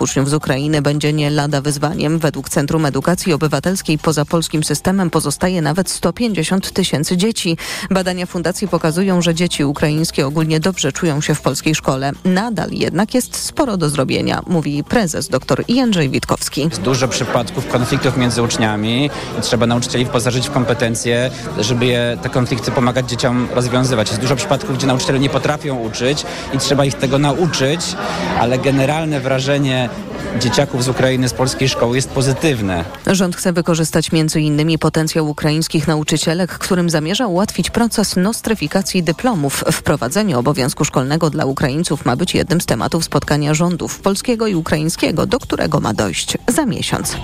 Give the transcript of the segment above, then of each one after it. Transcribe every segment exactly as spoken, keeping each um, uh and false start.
uczniów z Ukrainy będzie nie lada wyzwaniem. Według Centrum Edukacji Obywatelskiej poza polskim systemem pozostaje nawet sto pięćdziesiąt tysięcy dzieci. Badania fundacji pokazują, że dzieci ukraińskie ogólnie dobrze czują się w polskiej szkole. Nadal jednak jest sporo do zrobienia, mówi prezes dr Jędrzej Witkowski. Jest dużo przypadków konfliktów między uczniami. Trzeba nauczycieli wyposażyć w kompetencje, żeby je, te konflikty pomagać dzieciom rozwiązywać. Jest dużo przypadków, gdzie nauczyciele nie potrafią uczyć i trzeba ich tego nauczyć, ale generalne wrażenie dzieciaków z Ukrainy, z polskiej szkoły jest pozytywne. Rząd chce wykorzystać między innymi potencjał ukraińskich nauczycielek, którym zamierza ułatwić proces nostryfikacji dyplomów. Wprowadzenie obowiązku szkolnego dla Ukraińców ma być jednym z tematów spotkania rządów polskiego i ukraińskiego, do którego ma dojść za miesiąc.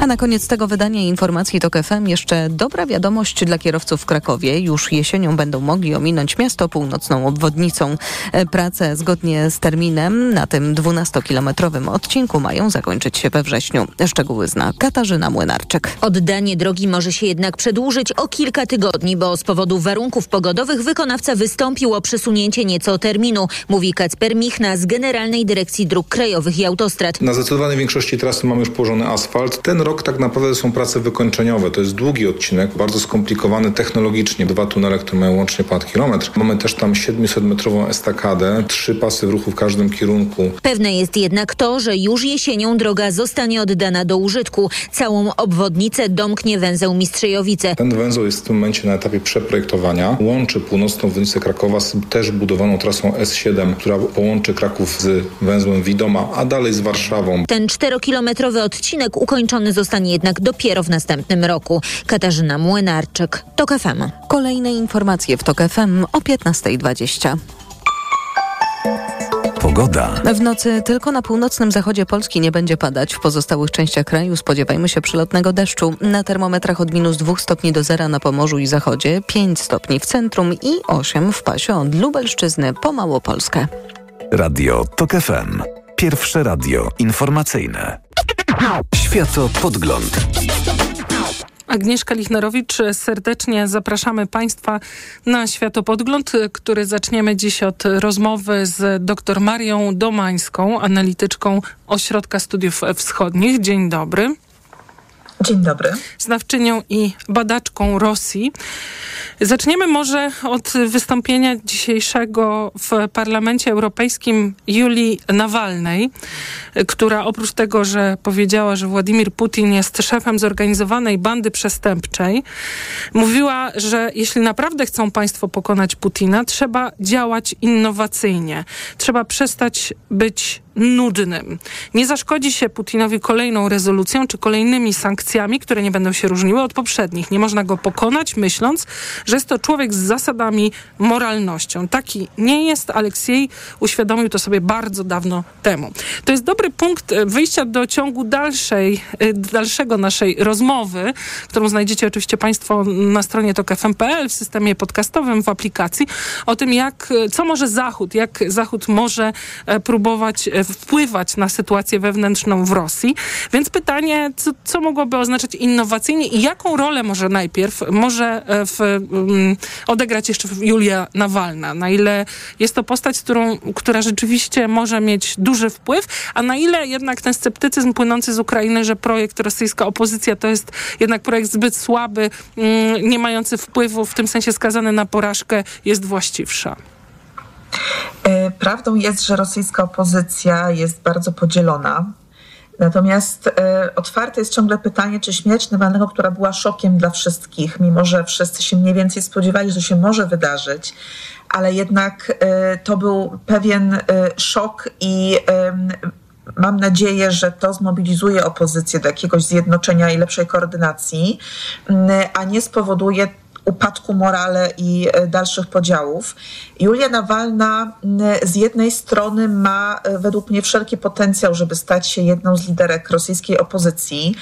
A na koniec tego wydania informacji TOK F M jeszcze dobra wiadomość dla kierowców w Krakowie. Już jesienią będą mogli ominąć miasto północną obwodnicą. Prace zgodnie z terminem na tym dwunastokilometrowym odcinku mają zakończyć się we wrześniu. Szczegóły zna Katarzyna Młynarczyk. Oddanie drogi może się jednak przedłużyć o kilka tygodni, bo z powodu warunków pogodowych wykonawca wystąpił o przesunięcie nieco terminu, mówi Kacper Michna z Generalnej Dyrekcji Dróg Krajowych i Autostrad. Na zdecydowanej większości trasy mamy już położony asfalt. Ten rok tak naprawdę są prace wykończeniowe. To jest długi odcinek, bardzo skomplikowany technologicznie. Dwa tunele, które mają łącznie ponad kilometr. Mamy też tam siedmiusetmetrową estakadę, trzy pasy w ruchu w każdym kierunku. Pewne jest jednak to, że już jesienią droga zostanie oddana do użytku. Całą obwodnicę domknie węzeł Mistrzejowice. Ten węzeł jest w tym momencie na etapie przeprojektowania. Łączy północną obwodnicę Krakowa z też budowaną trasą S siedem, która połączy Kraków z węzłem Widoma, a dalej z Warszawą. Ten czterokilometrowy odcinek ukończony zostanie jednak dopiero w następnym roku. Katarzyna Młynarczyk, TOK F M. Kolejne informacje w TOK F M o piętnasta dwadzieścia. Pogoda. W nocy tylko na północnym zachodzie Polski nie będzie padać. W pozostałych częściach kraju spodziewajmy się przelotnego deszczu. Na termometrach od minus dwóch stopni do zera na Pomorzu i zachodzie, pięć stopni w centrum i osiem w pasie od Lubelszczyzny po Małopolskę. Radio TOK F M. Pierwsze radio informacyjne. Światopodgląd. Agnieszka Lichnerowicz, serdecznie zapraszamy Państwa na Światopodgląd, który zaczniemy dziś od rozmowy z dr Marią Domańską, analityczką Ośrodka Studiów Wschodnich. Dzień dobry. Dzień dobry. Znawczynią i badaczką Rosji. Zaczniemy może od wystąpienia dzisiejszego w Parlamencie Europejskim Julii Nawalnej, która oprócz tego, że powiedziała, że Władimir Putin jest szefem zorganizowanej bandy przestępczej, mówiła, że jeśli naprawdę chcą państwo pokonać Putina, trzeba działać innowacyjnie. Trzeba przestać być nudnym. Nie zaszkodzi się Putinowi kolejną rezolucją czy kolejnymi sankcjami, które nie będą się różniły od poprzednich. Nie można go pokonać, myśląc, że jest to człowiek z zasadami, moralnością. Taki nie jest. Aleksiej uświadomił to sobie bardzo dawno temu. To jest dobry punkt wyjścia do ciągu dalszej, dalszego naszej rozmowy, którą znajdziecie oczywiście Państwo na stronie tok f m kropka p l, w systemie podcastowym, w aplikacji, o tym, jak, co może Zachód, jak Zachód może próbować wpływać na sytuację wewnętrzną w Rosji. Więc pytanie, co, co mogłoby oznaczać innowacyjnie i jaką rolę może najpierw może w, um, odegrać jeszcze Julia Nawalna? Na ile jest to postać, którą, która rzeczywiście może mieć duży wpływ, a na ile jednak ten sceptycyzm płynący z Ukrainy, że projekt rosyjska opozycja to jest jednak projekt zbyt słaby, um, nie mający wpływu, w tym sensie skazany na porażkę, jest właściwsza? Prawdą jest, że rosyjska opozycja jest bardzo podzielona. Natomiast e, otwarte jest ciągle pytanie, czy śmierć Nawalnego, która była szokiem dla wszystkich, mimo że wszyscy się mniej więcej spodziewali, że się może wydarzyć, ale jednak e, to był pewien e, szok i e, mam nadzieję, że to zmobilizuje opozycję do jakiegoś zjednoczenia i lepszej koordynacji, a nie spowoduje upadku morale i dalszych podziałów. Julia Nawalna z jednej strony ma według mnie wszelki potencjał, żeby stać się jedną z liderek rosyjskiej opozycji.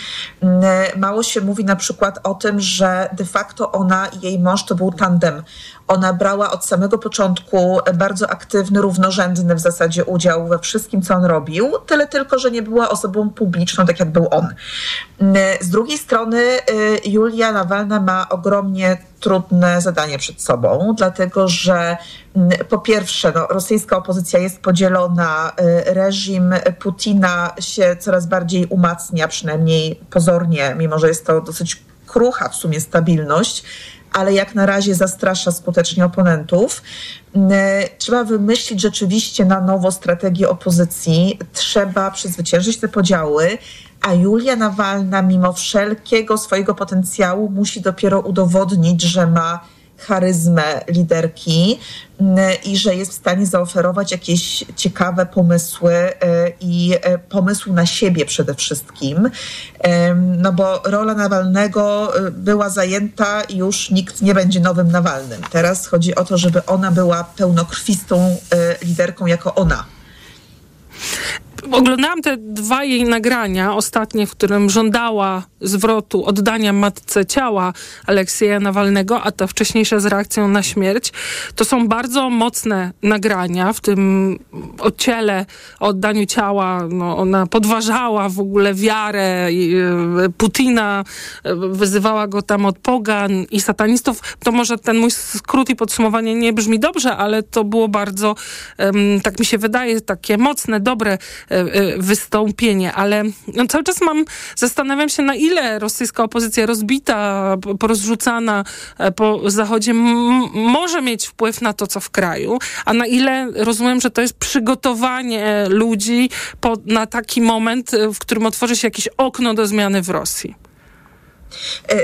Mało się mówi na przykład o tym, że de facto ona i jej mąż to był tandem Ona brała od samego początku bardzo aktywny, równorzędny w zasadzie udział we wszystkim, co on robił, tyle tylko, że nie była osobą publiczną, tak jak był on. Z drugiej strony Julia Nawalna ma ogromnie trudne zadanie przed sobą, dlatego że po pierwsze no, rosyjska opozycja jest podzielona, reżim Putina się coraz bardziej umacnia, przynajmniej pozornie, mimo że jest to dosyć krucha w sumie stabilność, ale jak na razie zastrasza skutecznie oponentów. Trzeba wymyślić rzeczywiście na nowo strategię opozycji, trzeba przezwyciężyć te podziały, a Julia Nawalna mimo wszelkiego swojego potencjału musi dopiero udowodnić, że ma charyzmę liderki i że jest w stanie zaoferować jakieś ciekawe pomysły i pomysł na siebie przede wszystkim. No bo rola Nawalnego była zajęta, już nikt nie będzie nowym Nawalnym. Teraz chodzi o to, żeby ona była pełnokrwistą liderką jako ona. Oglądałam te dwa jej nagrania, ostatnie, w którym żądała zwrotu, oddania matce ciała Aleksieja Nawalnego, a ta wcześniejsza z reakcją na śmierć. To są bardzo mocne nagrania, w tym o ciele, o oddaniu ciała. No, ona podważała w ogóle wiarę Putina, wyzywała go tam od pogan i satanistów. To może ten mój skrót i podsumowanie nie brzmi dobrze, ale to było bardzo, tak mi się wydaje, takie mocne, dobre wystąpienie, ale no cały czas mam, zastanawiam się, na ile rosyjska opozycja rozbita, porozrzucana po Zachodzie m- może mieć wpływ na to, co w kraju, a na ile rozumiem, że to jest przygotowanie ludzi po, na taki moment, w którym otworzy się jakieś okno do zmiany w Rosji. E,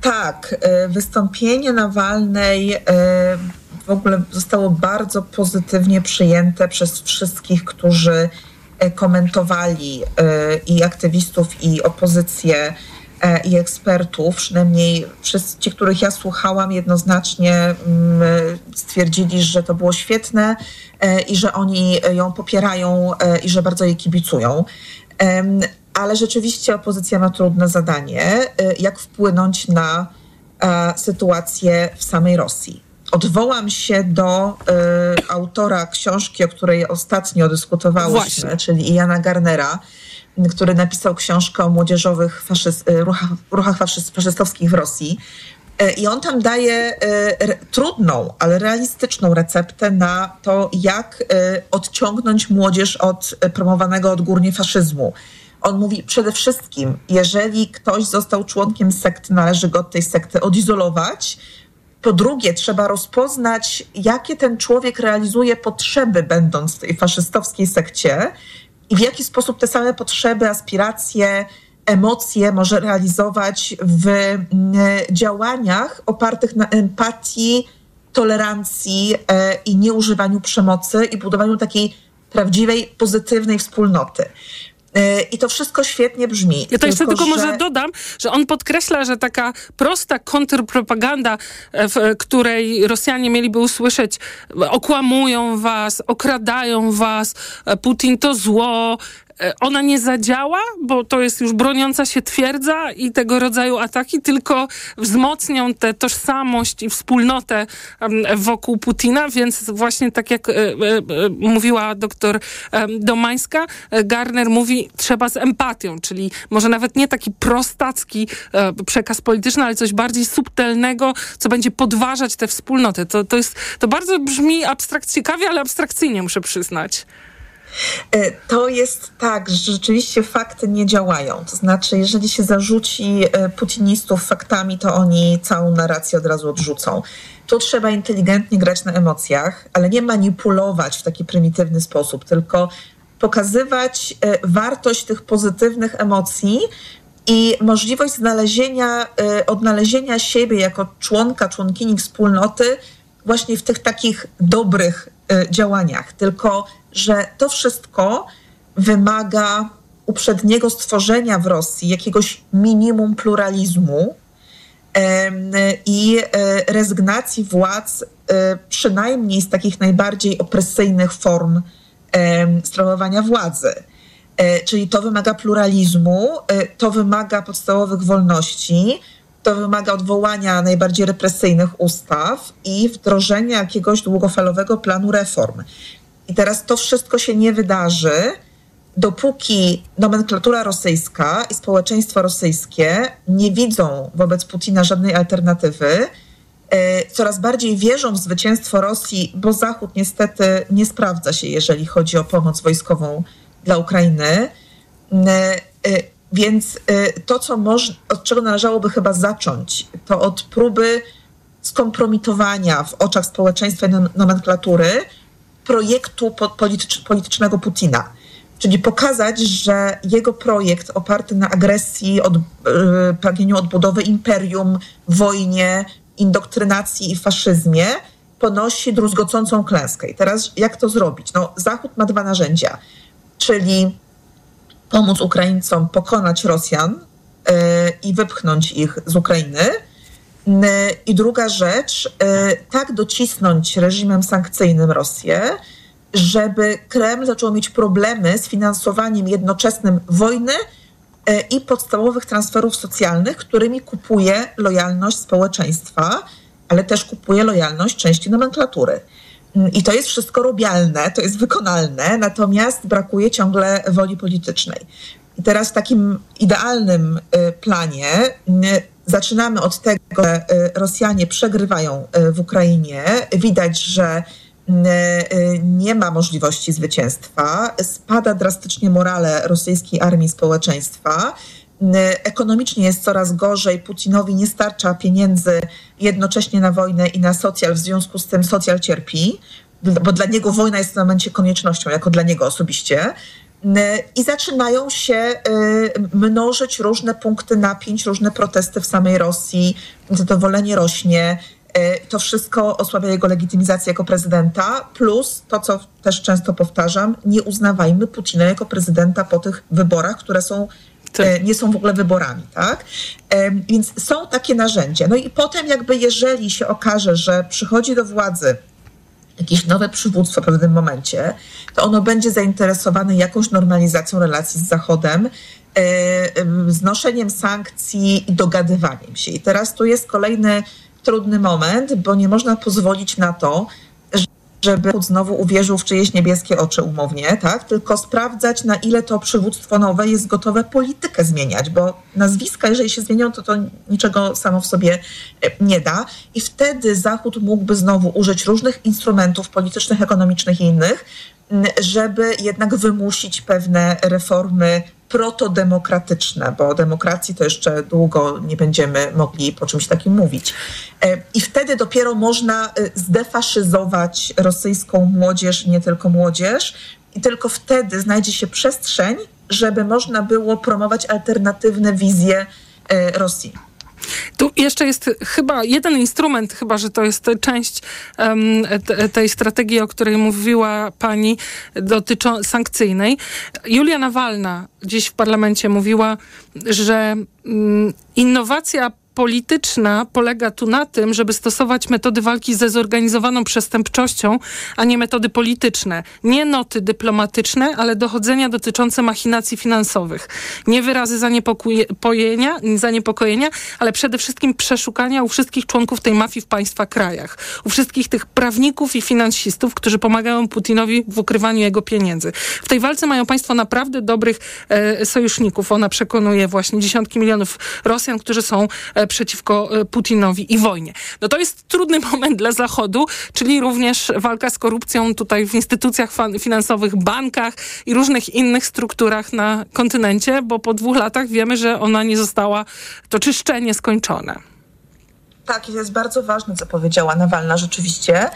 tak, e, wystąpienie Nawalnej e, w ogóle zostało bardzo pozytywnie przyjęte przez wszystkich, którzy komentowali i aktywistów, i opozycję, i ekspertów, przynajmniej wszyscy ci, których ja słuchałam, jednoznacznie stwierdzili, że to było świetne i że oni ją popierają i że bardzo jej kibicują. Ale rzeczywiście opozycja ma trudne zadanie, jak wpłynąć na sytuację w samej Rosji. Odwołam się do y, autora książki, o której ostatnio dyskutowałyśmy, Właśnie. czyli Iana Garnera, który napisał książkę o młodzieżowych faszyst, ruchach, ruchach faszyst, faszystowskich w Rosji. Y, I on tam daje y, re, trudną, ale realistyczną receptę na to, jak y, odciągnąć młodzież od promowanego odgórnie faszyzmu. On mówi przede wszystkim, jeżeli ktoś został członkiem sekty, należy go od tej sekty odizolować. Po drugie, trzeba rozpoznać, jakie ten człowiek realizuje potrzeby, będąc w tej faszystowskiej sekcie i w jaki sposób te same potrzeby, aspiracje, emocje może realizować w działaniach opartych na empatii, tolerancji i nieużywaniu przemocy i budowaniu takiej prawdziwej, pozytywnej wspólnoty. I to wszystko świetnie brzmi. Ja to jeszcze tylko, tylko że... może dodam, że on podkreśla, że taka prosta kontrpropaganda, w której Rosjanie mieliby usłyszeć: okłamują was, okradają was, Putin to zło, ona nie zadziała, bo to jest już broniąca się twierdza i tego rodzaju ataki tylko wzmocnią tę tożsamość i wspólnotę wokół Putina, więc właśnie tak jak mówiła doktor Domańska, Garner mówi, trzeba z empatią, czyli może nawet nie taki prostacki przekaz polityczny, ale coś bardziej subtelnego, co będzie podważać tę wspólnotę. To, to, jest, to bardzo brzmi abstrakcyjnie, ciekawie, ale abstrakcyjnie, muszę przyznać. To jest tak, że rzeczywiście fakty nie działają. To znaczy, jeżeli się zarzuci putinistów faktami, to oni całą narrację od razu odrzucą. Tu trzeba inteligentnie grać na emocjach, ale nie manipulować w taki prymitywny sposób, tylko pokazywać wartość tych pozytywnych emocji i możliwość znalezienia, odnalezienia siebie jako członka, członkini wspólnoty właśnie w tych takich dobrych działaniach. Tylko że to wszystko wymaga uprzedniego stworzenia w Rosji jakiegoś minimum pluralizmu i rezygnacji władz przynajmniej z takich najbardziej opresyjnych form sprawowania władzy. Czyli to wymaga pluralizmu, to wymaga podstawowych wolności, To wymaga odwołania najbardziej represyjnych ustaw i wdrożenia jakiegoś długofalowego planu reform. I teraz to wszystko się nie wydarzy, dopóki nomenklatura rosyjska i społeczeństwo rosyjskie nie widzą wobec Putina żadnej alternatywy, coraz bardziej wierzą w zwycięstwo Rosji, bo Zachód niestety nie sprawdza się, jeżeli chodzi o pomoc wojskową dla Ukrainy. Więc to, co moż- od czego należałoby chyba zacząć, to od próby skompromitowania w oczach społeczeństwa i nomenklatury projektu po- politycz- politycznego Putina. Czyli pokazać, że jego projekt oparty na agresji, od, yy, pragnieniu odbudowy imperium, wojnie, indoktrynacji i faszyzmie ponosi druzgocącą klęskę. I teraz jak to zrobić? No, Zachód ma dwa narzędzia, czyli pomóc Ukraińcom pokonać Rosjan yy, i wypchnąć ich z Ukrainy. Yy, I druga rzecz, yy, tak docisnąć reżimem sankcyjnym Rosję, żeby Kreml zaczął mieć problemy z finansowaniem jednoczesnym wojny yy, i podstawowych transferów socjalnych, którymi kupuje lojalność społeczeństwa, ale też kupuje lojalność części nomenklatury. I to jest wszystko robialne, to jest wykonalne, natomiast brakuje ciągle woli politycznej. I teraz w takim idealnym planie zaczynamy od tego, że Rosjanie przegrywają w Ukrainie. Widać, że nie ma możliwości zwycięstwa. Spada drastycznie morale rosyjskiej armii i społeczeństwa. Ekonomicznie jest coraz gorzej, Putinowi nie starcza pieniędzy jednocześnie na wojnę i na socjal, w związku z tym socjal cierpi, bo dla niego wojna jest w tym momencie koniecznością, jako dla niego osobiście. I zaczynają się mnożyć różne punkty napięć, różne protesty w samej Rosji, zadowolenie rośnie, to wszystko osłabia jego legitymizację jako prezydenta, plus to, co też często powtarzam, nie uznawajmy Putina jako prezydenta po tych wyborach, które są... nie są w ogóle wyborami, tak? Więc są takie narzędzia. No i potem jakby jeżeli się okaże, że przychodzi do władzy jakieś nowe przywództwo w pewnym momencie, to ono będzie zainteresowane jakąś normalizacją relacji z Zachodem, znoszeniem sankcji i dogadywaniem się. I teraz tu jest kolejny trudny moment, bo nie można pozwolić na to, żeby znowu uwierzył w czyjeś niebieskie oczy umownie, tak? Tylko sprawdzać, na ile to przywództwo nowe jest gotowe politykę zmieniać, bo nazwiska, jeżeli się zmienią, to to niczego samo w sobie nie da. I wtedy Zachód mógłby znowu użyć różnych instrumentów politycznych, ekonomicznych i innych, żeby jednak wymusić pewne reformy protodemokratyczne, bo o demokracji to jeszcze długo nie będziemy mogli po czymś takim mówić. I wtedy dopiero można zdefaszyzować rosyjską młodzież, nie tylko młodzież, i tylko wtedy znajdzie się przestrzeń, żeby można było promować alternatywne wizje Rosji. Tu jeszcze jest chyba jeden instrument, chyba że to jest część um, te, tej strategii, o której mówiła pani, dotyczącej sankcyjnej. Julia Nawalna dziś w parlamencie mówiła, że um, innowacja polityczna polega tu na tym, żeby stosować metody walki ze zorganizowaną przestępczością, a nie metody polityczne. Nie noty dyplomatyczne, ale dochodzenia dotyczące machinacji finansowych. Nie wyrazy zaniepokojenia, zaniepokojenia, ale przede wszystkim przeszukania u wszystkich członków tej mafii w państwa krajach. U wszystkich tych prawników i finansistów, którzy pomagają Putinowi w ukrywaniu jego pieniędzy. W tej walce mają państwo naprawdę dobrych e, sojuszników. Ona przekonuje właśnie dziesiątki milionów Rosjan, którzy są e, przeciwko Putinowi i wojnie. No to jest trudny moment dla Zachodu, czyli również walka z korupcją tutaj w instytucjach finansowych, bankach i różnych innych strukturach na kontynencie, bo po dwóch latach wiemy, że ona nie została, to czyszczenie skończone. Tak, i to jest bardzo ważne, co powiedziała Nawalna rzeczywiście.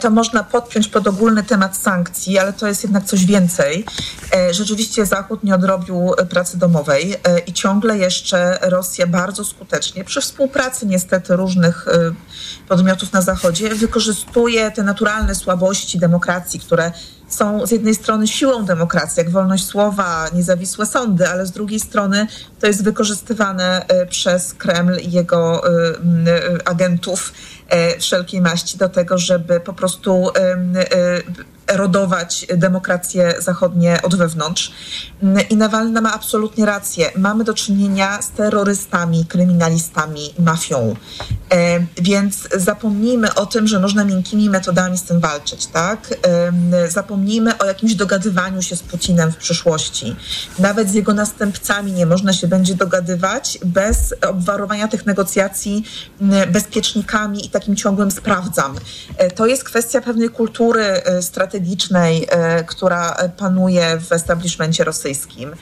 To można podpiąć pod ogólny temat sankcji, ale to jest jednak coś więcej. Rzeczywiście Zachód nie odrobił pracy domowej i ciągle jeszcze Rosja bardzo skutecznie, przy współpracy niestety różnych podmiotów na Zachodzie, wykorzystuje te naturalne słabości demokracji, które są z jednej strony siłą demokracji, jak wolność słowa, niezawisłe sądy, ale z drugiej strony to jest wykorzystywane przez Kreml i jego agentów wszelkiej maści do tego, żeby po prostu erodować demokracje zachodnie od wewnątrz. I Nawalna ma absolutnie rację. Mamy do czynienia z terrorystami, kryminalistami, mafią. Więc zapomnijmy o tym, że można miękkimi metodami z tym walczyć, tak? Zapomnijmy o jakimś dogadywaniu się z Putinem w przyszłości. Nawet z jego następcami nie można się będzie dogadywać bez obwarowania tych negocjacji bezpiecznikami i takim ciągłym sprawdzam. To jest kwestia pewnej kultury strategicznej, która panuje w establishmencie rosyjskim.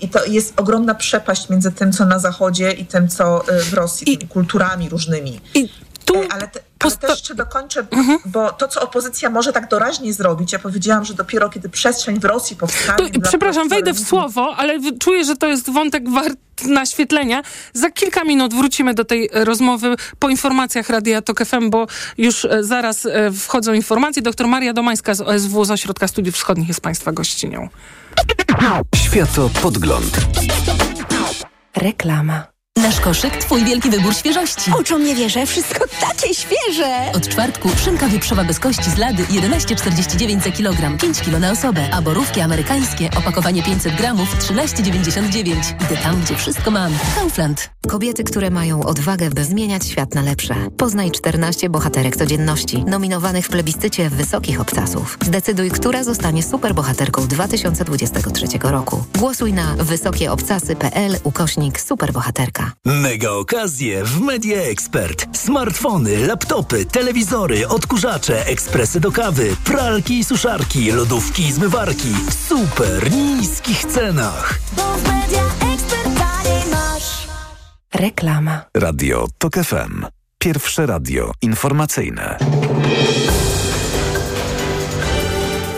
I to jest ogromna przepaść między tym, co na Zachodzie i tym, co w Rosji, I... tymi kulturami różnymi. I tu... Ale te... Ale też jeszcze dokończę, mhm. bo to, co opozycja może tak doraźnie zrobić, ja powiedziałam, że dopiero kiedy przestrzeń w Rosji powstanie... To, przepraszam, wejdę w słowo, ale czuję, że to jest wątek wart naświetlenia. Za kilka minut wrócimy do tej rozmowy po informacjach Radia Tok F M, bo już zaraz wchodzą informacje. Doktor Maria Domańska z O S W, z Ośrodka Studiów Wschodnich, jest Państwa gościnią. Światopodgląd. Reklama. Nasz koszyk, twój wielki wybór świeżości. Oczom nie wierzę, wszystko takie świeże. Od czwartku szynka wieprzowa bez kości z Lady jedenaście czterdzieści dziewięć za kilogram, pięć kilo na osobę. A borówki amerykańskie, opakowanie pięćset gramów, trzynaście dziewięćdziesiąt dziewięć. Idę tam, gdzie wszystko mam. Kaufland. Kobiety, które mają odwagę, by zmieniać świat na lepsze. Poznaj czternaście bohaterek codzienności, nominowanych w plebiscycie wysokich obcasów. Zdecyduj, która zostanie superbohaterką dwa tysiące dwudziestego trzeciego roku. Głosuj na wysokieobcasy.pl ukośnik superbohaterka. Mega okazje w Media Expert. Smartfony, laptopy, telewizory, odkurzacze, ekspresy do kawy, pralki i suszarki, lodówki i zmywarki. W super niskich cenach. Bo w Media Expert dalej masz. Reklama. Radio Tok F M. Pierwsze radio informacyjne.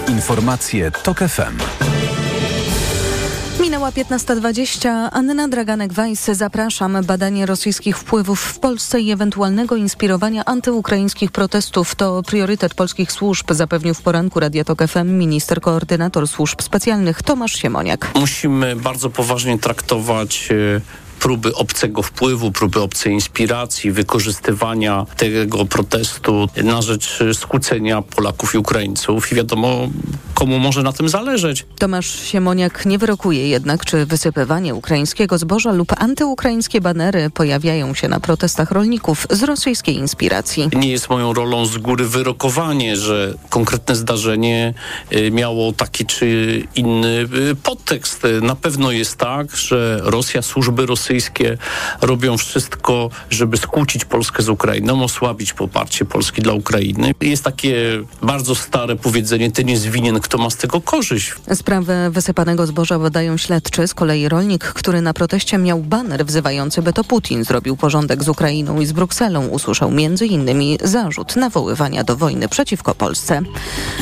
Informacje Tok F M. Minęła piętnasta dwadzieścia. Anna Draganek-Weiss, zapraszam. Badanie rosyjskich wpływów w Polsce i ewentualnego inspirowania antyukraińskich protestów to priorytet polskich służb, zapewnił w poranku Radia Tok F M minister koordynator służb specjalnych Tomasz Siemoniak. Musimy bardzo poważnie traktować próby obcego wpływu, próby obcej inspiracji, wykorzystywania tego protestu na rzecz skłócenia Polaków i Ukraińców. I wiadomo, komu może na tym zależeć. Tomasz Siemoniak nie wyrokuje jednak, czy wysypywanie ukraińskiego zboża lub antyukraińskie banery pojawiają się na protestach rolników z rosyjskiej inspiracji. Nie jest moją rolą z góry wyrokowanie, że konkretne zdarzenie miało taki czy inny podtekst. Na pewno jest tak, że Rosja, służby rosyjskie robią wszystko, żeby skłócić Polskę z Ukrainą, osłabić poparcie Polski dla Ukrainy. Jest takie bardzo stare powiedzenie, ten jest winien, kto ma z tego korzyść. Sprawę wysypanego zboża badają śledczy. Z kolei rolnik, który na proteście miał baner wzywający, by to Putin zrobił porządek z Ukrainą i z Brukselą, usłyszał między innymi zarzut nawoływania do wojny przeciwko Polsce.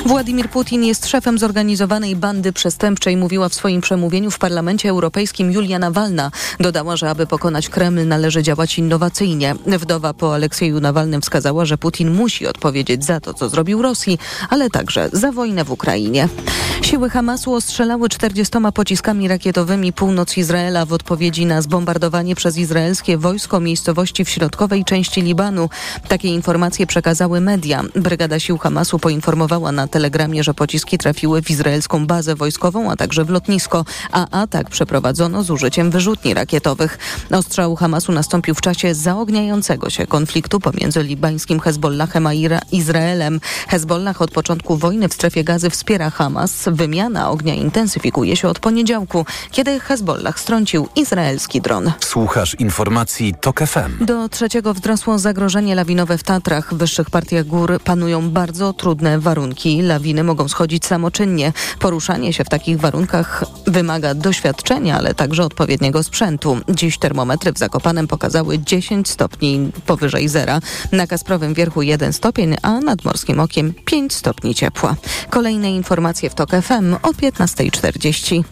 Władimir Putin jest szefem zorganizowanej bandy przestępczej, mówiła w swoim przemówieniu w Parlamencie Europejskim Julia Nawalna. Dodała, że aby pokonać Kreml, należy działać innowacyjnie. Wdowa po Aleksieju Nawalnym wskazała, że Putin musi odpowiedzieć za to, co zrobił Rosji, ale także za wojnę w Ukrainie. Siły Hamasu ostrzelały czterdziestoma pociskami rakietowymi północ Izraela w odpowiedzi na zbombardowanie przez izraelskie wojsko miejscowości w środkowej części Libanu. Takie informacje przekazały media. Brygada Sił Hamasu poinformowała na telegramie, że pociski trafiły w izraelską bazę wojskową, a także w lotnisko, a atak przeprowadzono z użyciem wyrzutni rakietowej. Ostrzał Hamasu nastąpił w czasie zaogniającego się konfliktu pomiędzy libańskim Hezbollahem a Ira- Izraelem. Hezbollah od początku wojny w strefie gazy wspiera Hamas. Wymiana ognia intensyfikuje się od poniedziałku, kiedy Hezbollah strącił izraelski dron. Słuchasz informacji Tok F M. Do trzeciego wzrosło zagrożenie lawinowe w Tatrach. W wyższych partiach gór panują bardzo trudne warunki. Lawiny mogą schodzić samoczynnie. Poruszanie się w takich warunkach wymaga doświadczenia, ale także odpowiedniego sprzętu. Dziś termometry w Zakopanem pokazały dziesięć stopni powyżej zera. Na Kasprowym Wierchu jeden stopień, a nad Morskim Okiem pięć stopni ciepła. Kolejne informacje w Tok F M o piętnasta czterdzieści.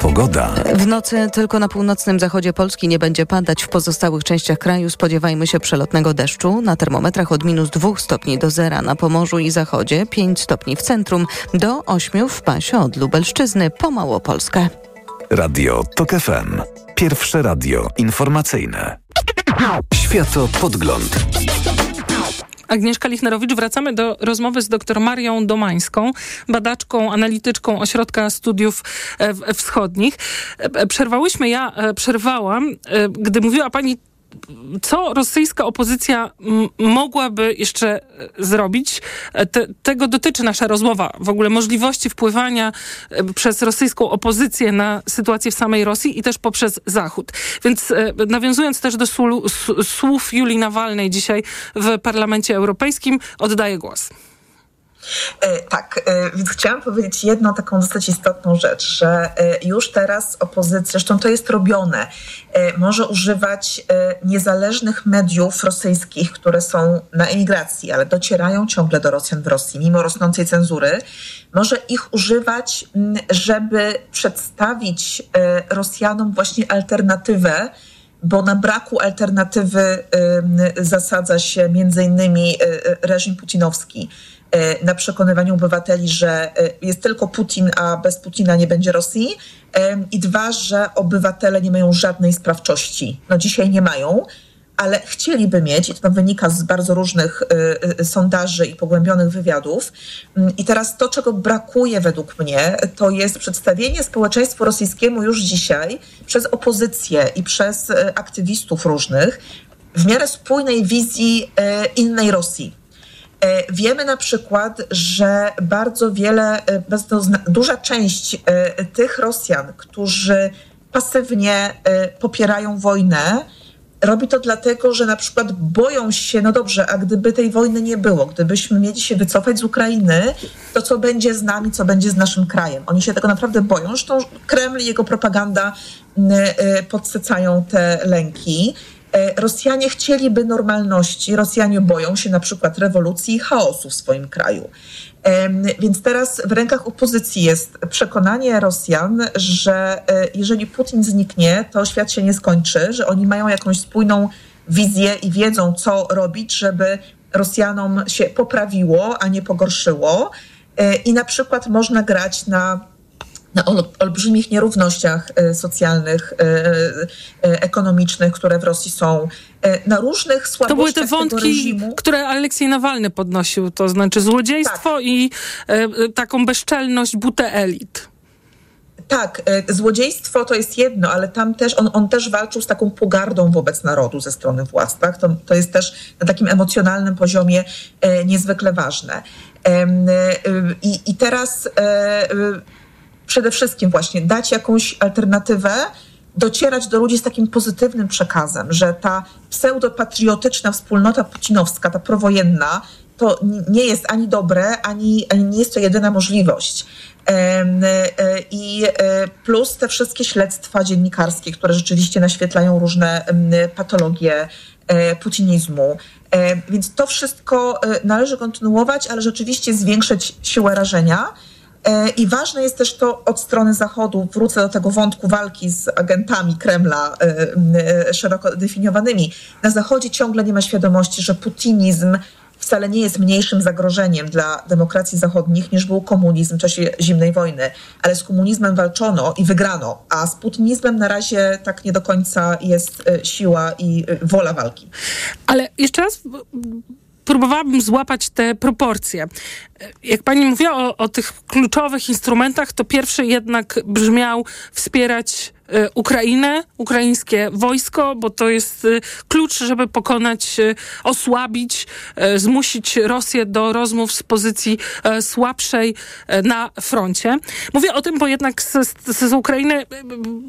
Pogoda. W nocy tylko na północnym zachodzie Polski nie będzie padać. W pozostałych częściach kraju spodziewajmy się przelotnego deszczu. Na termometrach od minus dwóch stopni do zera na Pomorzu i zachodzie, pięć stopni w centrum, do ośmiu w pasie od Lubelszczyzny po Małopolskę. Radio Tok F M. Pierwsze radio informacyjne. Światopodgląd. Agnieszka Lichnerowicz, wracamy do rozmowy z dr Marią Domańską, badaczką, analityczką Ośrodka Studiów Wschodnich. Przerwałyśmy, ja przerwałam, gdy mówiła pani, co rosyjska opozycja m- mogłaby jeszcze zrobić. Te- tego dotyczy nasza rozmowa. W ogóle możliwości wpływania e, przez rosyjską opozycję na sytuację w samej Rosji i też poprzez Zachód. Więc e, nawiązując też do su- su- słów Julii Nawalnej dzisiaj w Parlamencie Europejskim, oddaję głos. Tak, więc chciałam powiedzieć jedną taką dosyć istotną rzecz, że już teraz opozycja, zresztą to jest robione, może używać niezależnych mediów rosyjskich, które są na emigracji, ale docierają ciągle do Rosjan w Rosji, mimo rosnącej cenzury, może ich używać, żeby przedstawić Rosjanom właśnie alternatywę, bo na braku alternatywy zasadza się między innymi reżim putinowski, na przekonywaniu obywateli, że jest tylko Putin, a bez Putina nie będzie Rosji, i dwa, że obywatele nie mają żadnej sprawczości. No dzisiaj nie mają, ale chcieliby mieć, i to wynika z bardzo różnych sondaży i pogłębionych wywiadów. I teraz to, czego brakuje według mnie, to jest przedstawienie społeczeństwu rosyjskiemu już dzisiaj przez opozycję i przez aktywistów różnych w miarę spójnej wizji innej Rosji. Wiemy na przykład, że bardzo wiele, duża część tych Rosjan, którzy pasywnie popierają wojnę, robi to dlatego, że na przykład boją się, no dobrze, a gdyby tej wojny nie było, gdybyśmy mieli się wycofać z Ukrainy, to co będzie z nami, co będzie z naszym krajem? Oni się tego naprawdę boją, zresztą Kreml i jego propaganda podsycają te lęki. Rosjanie chcieliby normalności, Rosjanie boją się na przykład rewolucji i chaosu w swoim kraju. Więc teraz w rękach opozycji jest przekonanie Rosjan, że jeżeli Putin zniknie, to świat się nie skończy, że oni mają jakąś spójną wizję i wiedzą, co robić, żeby Rosjanom się poprawiło, a nie pogorszyło. I na przykład można grać na na olbrzymich nierównościach socjalnych, ekonomicznych, które w Rosji są, na różnych słabościach. To były te wątki, które Aleksiej Nawalny podnosił, to znaczy złodziejstwo, tak, i taką bezczelność butę elit. Tak, złodziejstwo to jest jedno, ale tam też, on, on też walczył z taką pogardą wobec narodu ze strony władz. Tak? To, to jest też na takim emocjonalnym poziomie niezwykle ważne. I, i teraz przede wszystkim właśnie dać jakąś alternatywę, docierać do ludzi z takim pozytywnym przekazem, że ta pseudopatriotyczna wspólnota putinowska, ta prowojenna, to nie jest ani dobre, ani, ani nie jest to jedyna możliwość. I plus te wszystkie śledztwa dziennikarskie, które rzeczywiście naświetlają różne patologie putinizmu. Więc to wszystko należy kontynuować, ale rzeczywiście zwiększyć siłę rażenia. I ważne jest też to od strony Zachodu, wrócę do tego wątku walki z agentami Kremla szeroko definiowanymi. Na Zachodzie ciągle nie ma świadomości, że putinizm wcale nie jest mniejszym zagrożeniem dla demokracji zachodnich niż był komunizm w czasie zimnej wojny. Ale z komunizmem walczono i wygrano, a z putinizmem na razie tak nie do końca jest siła i wola walki. Ale jeszcze raz próbowałabym złapać te proporcje. Jak pani mówiła o, o tych kluczowych instrumentach, to pierwszy jednak brzmiał wspierać y, Ukrainę, ukraińskie wojsko, bo to jest y, klucz, żeby pokonać, y, osłabić, y, zmusić Rosję do rozmów z pozycji y, słabszej y, na froncie. Mówię o tym, bo jednak z, z, z Ukrainy y,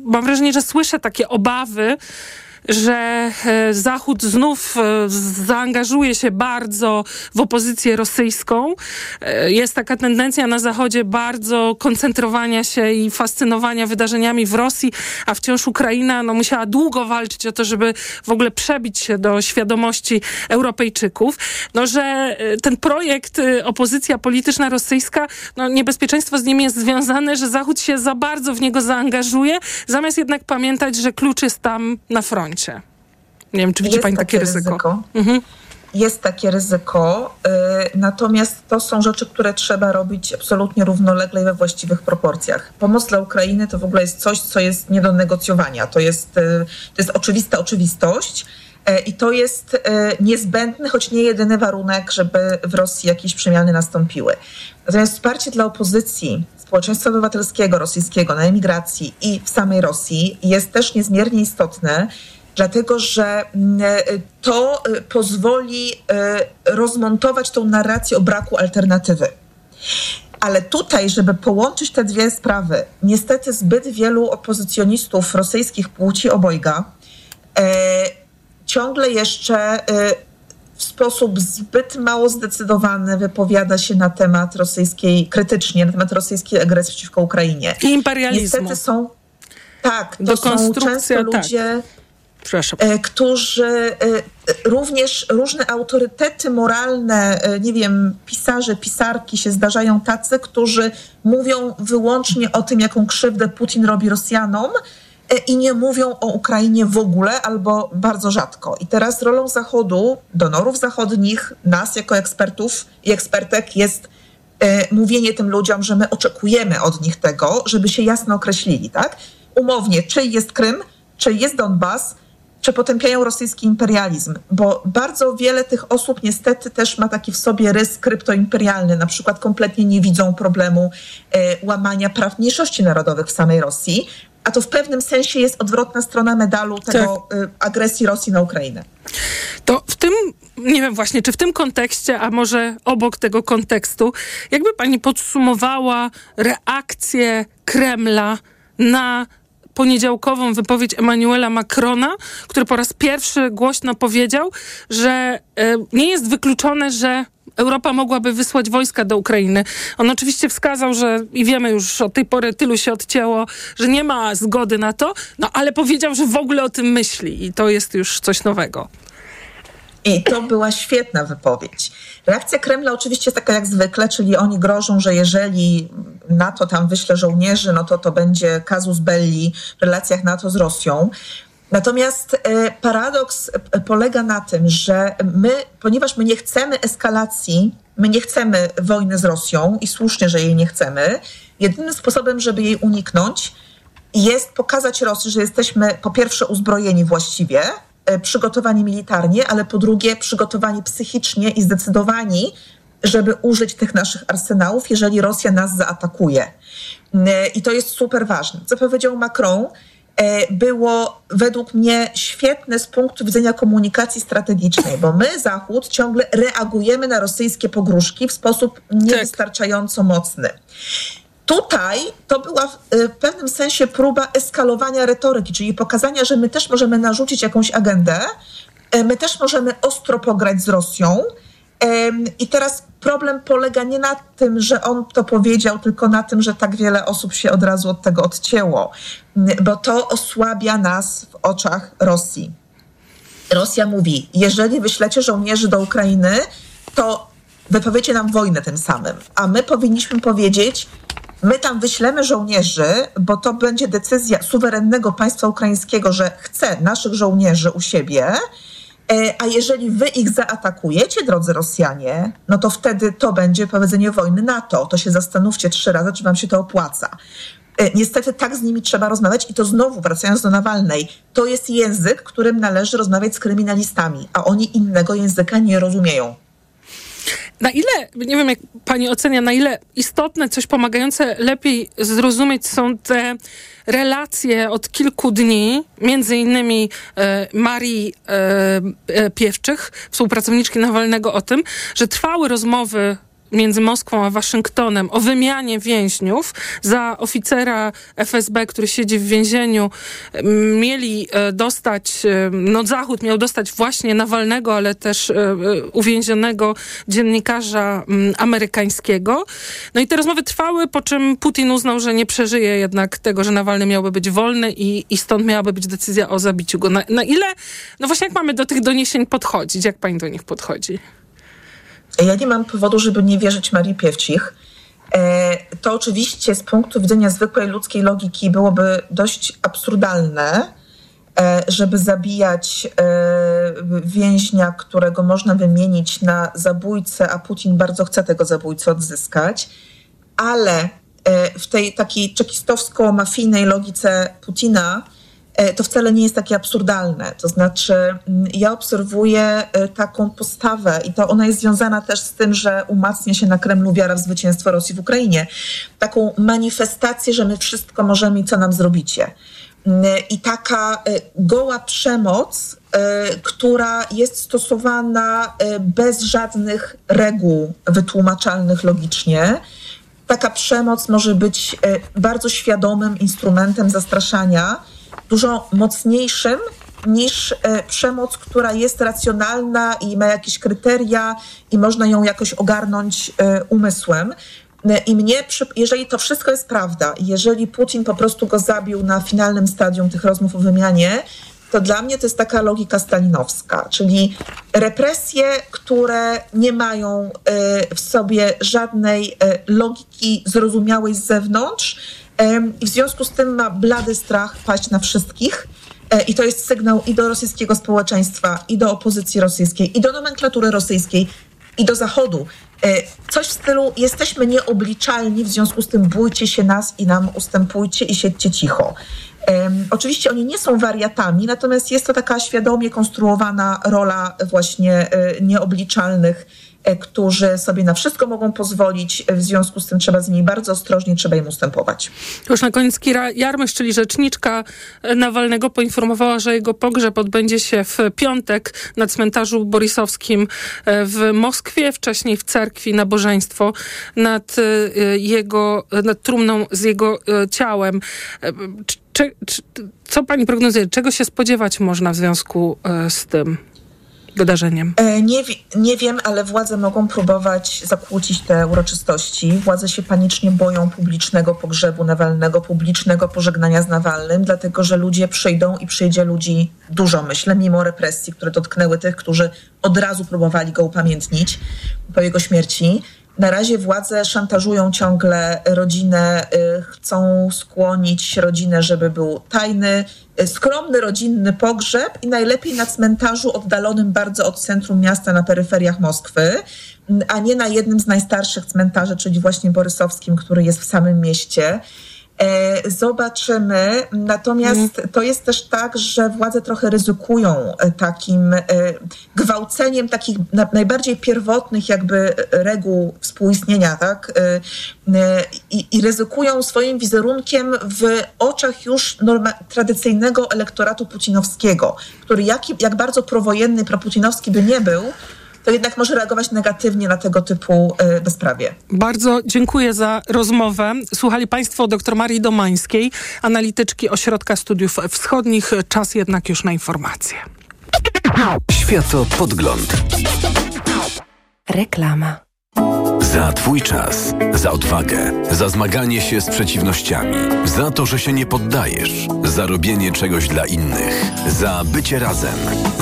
mam wrażenie, że słyszę takie obawy, że Zachód znów zaangażuje się bardzo w opozycję rosyjską. Jest taka tendencja na Zachodzie bardzo koncentrowania się i fascynowania wydarzeniami w Rosji, a wciąż Ukraina no, musiała długo walczyć o to, żeby w ogóle przebić się do świadomości Europejczyków. No, że ten projekt opozycja polityczna rosyjska, no, niebezpieczeństwo z nim jest związane, że Zachód się za bardzo w niego zaangażuje, zamiast jednak pamiętać, że klucz jest tam na froncie. Nie wiem, czy widzi pani takie ryzyko. ryzyko. Mhm. Jest takie ryzyko, y, natomiast to są rzeczy, które trzeba robić absolutnie równolegle i we właściwych proporcjach. Pomoc dla Ukrainy to w ogóle jest coś, co jest nie do negocjowania. To jest, y, to jest oczywista oczywistość, I to jest niezbędny, choć nie jedyny warunek, żeby w Rosji jakieś przemiany nastąpiły. Natomiast wsparcie dla opozycji, społeczeństwa obywatelskiego rosyjskiego na emigracji i w samej Rosji jest też niezmiernie istotne, dlatego że to pozwoli rozmontować tą narrację o braku alternatywy. Ale tutaj, żeby połączyć te dwie sprawy, niestety zbyt wielu opozycjonistów rosyjskich płci obojga ciągle jeszcze w sposób zbyt mało zdecydowany wypowiada się na temat rosyjskiej, krytycznie, na temat rosyjskiej agresji przeciwko Ukrainie. I imperializmu. Niestety są, tak, to są często ludzie, tak. którzy również różne autorytety moralne, nie wiem, pisarze, pisarki się zdarzają tacy, którzy mówią wyłącznie o tym, jaką krzywdę Putin robi Rosjanom, i nie mówią o Ukrainie w ogóle albo bardzo rzadko. I teraz rolą Zachodu, donorów zachodnich, nas jako ekspertów i ekspertek jest e, mówienie tym ludziom, że my oczekujemy od nich tego, żeby się jasno określili, tak? Umownie, czy jest Krym, czy jest Donbas, czy potępiają rosyjski imperializm, bo bardzo wiele tych osób niestety też ma taki w sobie rys kryptoimperialny, na przykład kompletnie nie widzą problemu e, łamania praw mniejszości narodowych w samej Rosji, a to w pewnym sensie jest odwrotna strona medalu tego tak. y, agresji Rosji na Ukrainę. To w tym, nie wiem właśnie, czy w tym kontekście, a może obok tego kontekstu, jakby pani podsumowała reakcję Kremla na poniedziałkową wypowiedź Emmanuela Macrona, który po raz pierwszy głośno powiedział, że y, nie jest wykluczone, że Europa mogłaby wysłać wojska do Ukrainy. On oczywiście wskazał, że i wiemy już od tej pory, tylu się odcięło, że nie ma zgody na to, no ale powiedział, że w ogóle o tym myśli i to jest już coś nowego. I to była świetna wypowiedź. Reakcja Kremla oczywiście jest taka jak zwykle, czyli oni grożą, że jeżeli NATO tam wyśle żołnierzy, no to to będzie casus belli w relacjach NATO z Rosją. Natomiast paradoks polega na tym, że my, ponieważ my nie chcemy eskalacji, my nie chcemy wojny z Rosją i słusznie, że jej nie chcemy, jedynym sposobem, żeby jej uniknąć, jest pokazać Rosji, że jesteśmy po pierwsze uzbrojeni właściwie, przygotowani militarnie, ale po drugie przygotowani psychicznie i zdecydowani, żeby użyć tych naszych arsenałów, jeżeli Rosja nas zaatakuje. I to jest super ważne. Co powiedział Macron? Było według mnie świetne z punktu widzenia komunikacji strategicznej, bo my, Zachód, ciągle reagujemy na rosyjskie pogróżki w sposób niewystarczająco mocny. Tutaj to była w pewnym sensie próba eskalowania retoryki, czyli pokazania, że my też możemy narzucić jakąś agendę, my też możemy ostro pograć z Rosją. I teraz problem polega nie na tym, że on to powiedział, tylko na tym, że tak wiele osób się od razu od tego odcięło, bo to osłabia nas w oczach Rosji. Rosja mówi, jeżeli wyślecie żołnierzy do Ukrainy, to wypowiecie nam wojnę tym samym, a my powinniśmy powiedzieć, my tam wyślemy żołnierzy, bo to będzie decyzja suwerennego państwa ukraińskiego, że chce naszych żołnierzy u siebie. A jeżeli wy ich zaatakujecie, drodzy Rosjanie, no to wtedy to będzie prowadzenie wojny NATO. To się zastanówcie trzy razy, czy wam się to opłaca. Niestety tak z nimi trzeba rozmawiać i to znowu, wracając do Nawalnej, to jest język, którym należy rozmawiać z kryminalistami, a oni innego języka nie rozumieją. Na ile, nie wiem jak pani ocenia, na ile istotne, coś pomagające lepiej zrozumieć są te relacje od kilku dni, między innymi e, Marii e, Piewczych, współpracowniczki Nawalnego, o tym, że trwały rozmowy między Moskwą a Waszyngtonem o wymianie więźniów. Za oficera F S B, który siedzi w więzieniu, mieli dostać, no Zachód miał dostać właśnie Nawalnego, ale też uwięzionego dziennikarza amerykańskiego. No i te rozmowy trwały, po czym Putin uznał, że nie przeżyje jednak tego, że Nawalny miałby być wolny i, i stąd miałaby być decyzja o zabiciu go. Na, na ile, no właśnie jak mamy do tych doniesień podchodzić? Jak pani do nich podchodzi? Ja nie mam powodu, żeby nie wierzyć Marii Piewcich. To oczywiście z punktu widzenia zwykłej ludzkiej logiki byłoby dość absurdalne, żeby zabijać więźnia, którego można wymienić na zabójcę, a Putin bardzo chce tego zabójcę odzyskać. Ale w tej takiej czekistowsko-mafijnej logice Putina to wcale nie jest takie absurdalne. To znaczy ja obserwuję taką postawę i to ona jest związana też z tym, że umacnia się na Kremlu wiara w zwycięstwo Rosji w Ukrainie. Taką manifestację, że my wszystko możemy i co nam zrobicie. I taka goła przemoc, która jest stosowana bez żadnych reguł wytłumaczalnych logicznie. Taka przemoc może być bardzo świadomym instrumentem zastraszania, dużo mocniejszym niż przemoc, która jest racjonalna i ma jakieś kryteria i można ją jakoś ogarnąć umysłem. I mnie, jeżeli to wszystko jest prawda, jeżeli Putin po prostu go zabił na finalnym stadium tych rozmów o wymianie, to dla mnie to jest taka logika stalinowska, czyli represje, które nie mają w sobie żadnej logiki zrozumiałej z zewnątrz i w związku z tym ma blady strach paść na wszystkich. I to jest sygnał i do rosyjskiego społeczeństwa, i do opozycji rosyjskiej, i do nomenklatury rosyjskiej, i do Zachodu. Coś w stylu jesteśmy nieobliczalni, w związku z tym bójcie się nas i nam ustępujcie i siedźcie cicho. Um, oczywiście oni nie są wariatami, natomiast jest to taka świadomie konstruowana rola właśnie y, nieobliczalnych, y, którzy sobie na wszystko mogą pozwolić, y, w związku z tym trzeba z nimi bardzo ostrożnie, trzeba im ustępować. Już na koniec Kira Jarmusz, czyli rzeczniczka Nawalnego, poinformowała, że jego pogrzeb odbędzie się w piątek na cmentarzu Borisowskim w Moskwie, wcześniej w cerkwi nabożeństwo nad, y, jego, nad trumną z jego y, ciałem. C- Czy, czy, co pani prognozuje? Czego się spodziewać można w związku z tym wydarzeniem? Nie, nie wiem, ale władze mogą próbować zakłócić te uroczystości. Władze się panicznie boją publicznego pogrzebu Nawalnego, publicznego pożegnania z Nawalnym, dlatego że ludzie przyjdą i przyjdzie ludzi dużo, myślę, mimo represji, które dotknęły tych, którzy od razu próbowali go upamiętnić po jego śmierci. Na razie władze szantażują ciągle rodzinę, chcą skłonić rodzinę, żeby był tajny, skromny rodzinny pogrzeb i najlepiej na cmentarzu oddalonym bardzo od centrum miasta na peryferiach Moskwy, a nie na jednym z najstarszych cmentarzy, czyli właśnie Borysowskim, który jest w samym mieście. Zobaczymy. Natomiast to jest też tak, że władze trochę ryzykują takim gwałceniem takich najbardziej pierwotnych jakby reguł współistnienia, tak? I, i ryzykują swoim wizerunkiem w oczach już norma- tradycyjnego elektoratu putinowskiego, który jaki, jak bardzo prowojenny, proputinowski by nie był, to jednak może reagować negatywnie na tego typu y, bezprawie. Bardzo dziękuję za rozmowę. Słuchali państwo dr Marii Domańskiej, analityczki Ośrodka Studiów Wschodnich. Czas jednak już na informacje. Światopodgląd. Reklama. Za twój czas, za odwagę, za zmaganie się z przeciwnościami, za to, że się nie poddajesz, za robienie czegoś dla innych, za bycie razem.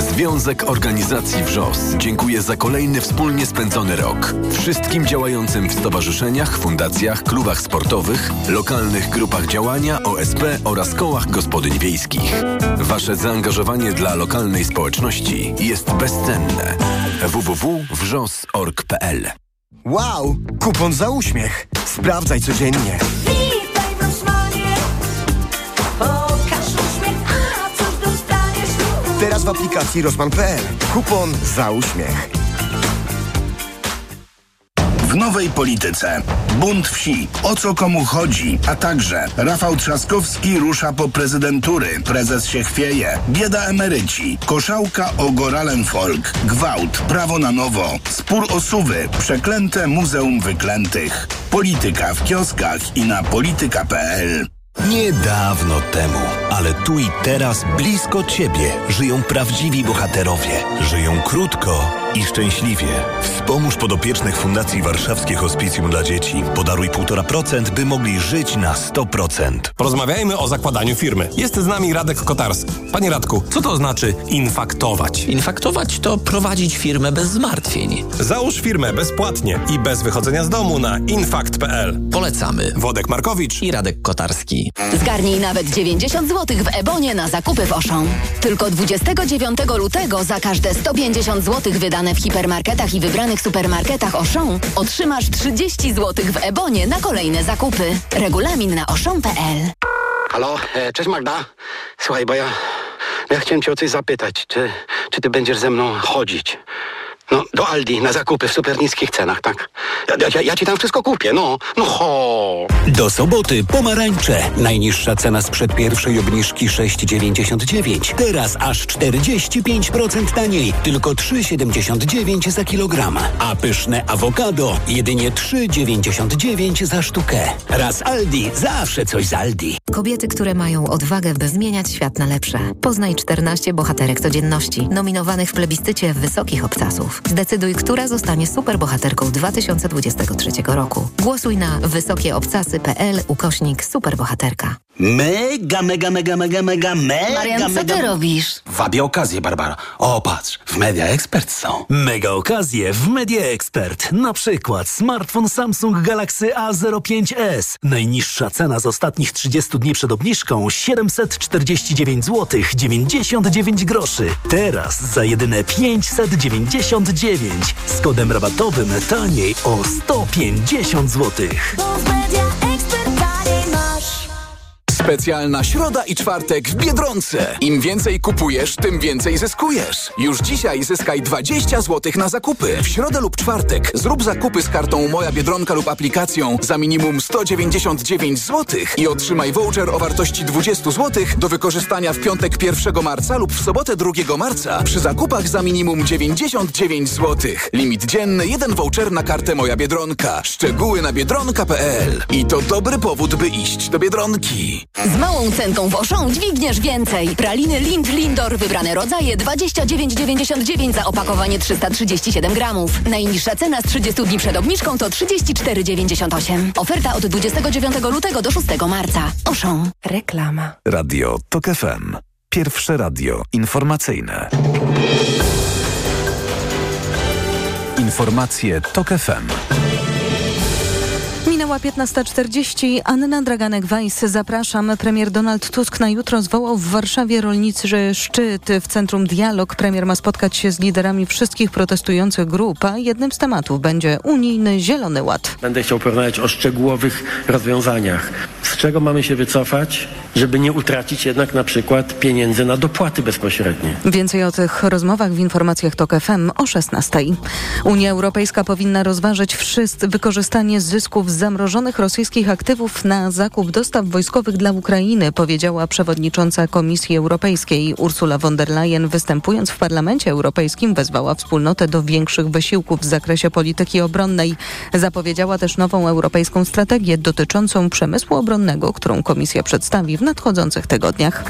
Związek Organizacji WRZOS dziękuję za kolejny wspólnie spędzony rok. Wszystkim działającym w stowarzyszeniach, fundacjach, klubach sportowych, lokalnych grupach działania, O S P oraz kołach gospodyń wiejskich. Wasze zaangażowanie dla lokalnej społeczności jest bezcenne. w w w kropka wrzos kropka org kropka p l Wow! Kupon za uśmiech! Sprawdzaj codziennie! Witaj w Rossmanie! Pokaż uśmiech, a coś dostaniesz tu! Teraz w aplikacji rossmann kropka p l Kupon za uśmiech! W nowej polityce. Bunt wsi. O co komu chodzi? A także Rafał Trzaskowski rusza po prezydentury. Prezes się chwieje. Bieda emeryci. Koszałka o Goralenfolk. Gwałt. Prawo na nowo. Spór o Suwy. Przeklęte Muzeum Wyklętych. Polityka w kioskach i na polityka kropka p l. Niedawno temu, ale tu i teraz blisko ciebie żyją prawdziwi bohaterowie. Żyją krótko i szczęśliwie. Wspomóż podopiecznych Fundacji Warszawskie Hospicjum dla Dzieci. Podaruj półtora procent, by mogli żyć na sto procent. Porozmawiajmy o zakładaniu firmy. Jest z nami Radek Kotarski. Panie Radku, co to znaczy infaktować? Infaktować to prowadzić firmę bez zmartwień. Załóż firmę bezpłatnie i bez wychodzenia z domu na infakt kropka p l. Polecamy. Włodek Markowicz i Radek Kotarski. Zgarnij nawet dziewięćdziesiąt złotych w Ebonie na zakupy w Auchan. Tylko dwudziestego dziewiątego lutego za każde sto pięćdziesiąt złotych wydane w hipermarketach i wybranych supermarketach Auchan otrzymasz trzydzieści złotych w Ebonie na kolejne zakupy. Regulamin na auchan kropka p l. Halo, cześć Magda. Słuchaj, bo ja, ja chciałem cię o coś zapytać. Czy, czy ty będziesz ze mną chodzić? No, do Aldi na zakupy w super niskich cenach, tak? Ja, ja, ja ci tam wszystko kupię, no. No ho! Do soboty pomarańcze. Najniższa cena sprzed pierwszej obniżki sześć dziewięćdziesiąt dziewięć. Teraz aż czterdzieści pięć procent taniej. Tylko trzy siedemdziesiąt dziewięć za kilogram. A pyszne awokado jedynie trzy dziewięćdziesiąt dziewięć za sztukę. Raz Aldi, zawsze coś z Aldi. Kobiety, które mają odwagę, by zmieniać świat na lepsze. Poznaj czternaście bohaterek codzienności, nominowanych w plebiscycie wysokich obcasów. Zdecyduj, która zostanie superbohaterką dwa tysiące dwudziestego trzeciego roku. Głosuj na wysokieobcasy.pl ukośnik superbohaterka. Mega, mega, mega, mega, mega, mega, Marian, mega, co ty mega... robisz? Wabię okazję, Barbara. O, patrz, w Media Expert są. Mega okazje w Media Expert. Na przykład smartfon Samsung Galaxy A zero pięć S. Najniższa cena z ostatnich trzydziestu dni przed obniżką siedemset czterdzieści dziewięć złotych dziewięćdziesiąt dziewięć groszy. Teraz za jedyne pięćset dziewięćdziesiąt z kodem rabatowym taniej o sto pięćdziesiąt złotych. Specjalna środa i czwartek w Biedronce. Im więcej kupujesz, tym więcej zyskujesz. Już dzisiaj zyskaj dwadzieścia złotych na zakupy. W środę lub czwartek zrób zakupy z kartą Moja Biedronka lub aplikacją za minimum sto dziewięćdziesiąt dziewięć złotych i otrzymaj voucher o wartości dwadzieścia złotych do wykorzystania w piątek pierwszego marca lub w sobotę drugiego marca przy zakupach za minimum dziewięćdziesiąt dziewięć złotych. Limit dzienny jeden voucher na kartę Moja Biedronka. Szczegóły na biedronka kropka p l. I to dobry powód, by iść do Biedronki. Z małą cenką w Auchan dźwigniesz więcej. Praliny Lind Lindor, wybrane rodzaje dwadzieścia dziewięć dziewięćdziesiąt dziewięć za opakowanie trzysta trzydzieści siedem gramów. Najniższa cena z trzydziestu dni przed obniżką to trzydzieści cztery dziewięćdziesiąt osiem. Oferta od dwudziestego dziewiątego lutego do szóstego marca. Auchan. Reklama. Radio Tok F M. Pierwsze radio informacyjne. Informacje Tok F M. Minęła piętnasta czterdzieści. Anna Draganek-Weiss, zapraszam. Premier Donald Tusk na jutro zwołał w Warszawie rolniczy szczyt w Centrum Dialog. Premier ma spotkać się z liderami wszystkich protestujących grup, a jednym z tematów będzie unijny Zielony Ład. Będę chciał porozmawiać o szczegółowych rozwiązaniach. Z czego mamy się wycofać, żeby nie utracić jednak na przykład pieniędzy na dopłaty bezpośrednie. Więcej o tych rozmowach w informacjach Tok F M o szesnastej. Unia Europejska powinna rozważyć wszystkie wykorzystanie zysków z zamrożonych rosyjskich aktywów na zakup dostaw wojskowych dla Ukrainy, powiedziała przewodnicząca Komisji Europejskiej. Ursula von der Leyen, występując w Parlamencie Europejskim, wezwała wspólnotę do większych wysiłków w zakresie polityki obronnej. Zapowiedziała też nową europejską strategię dotyczącą przemysłu obronnego, którą Komisja przedstawi w nadchodzących tygodniach.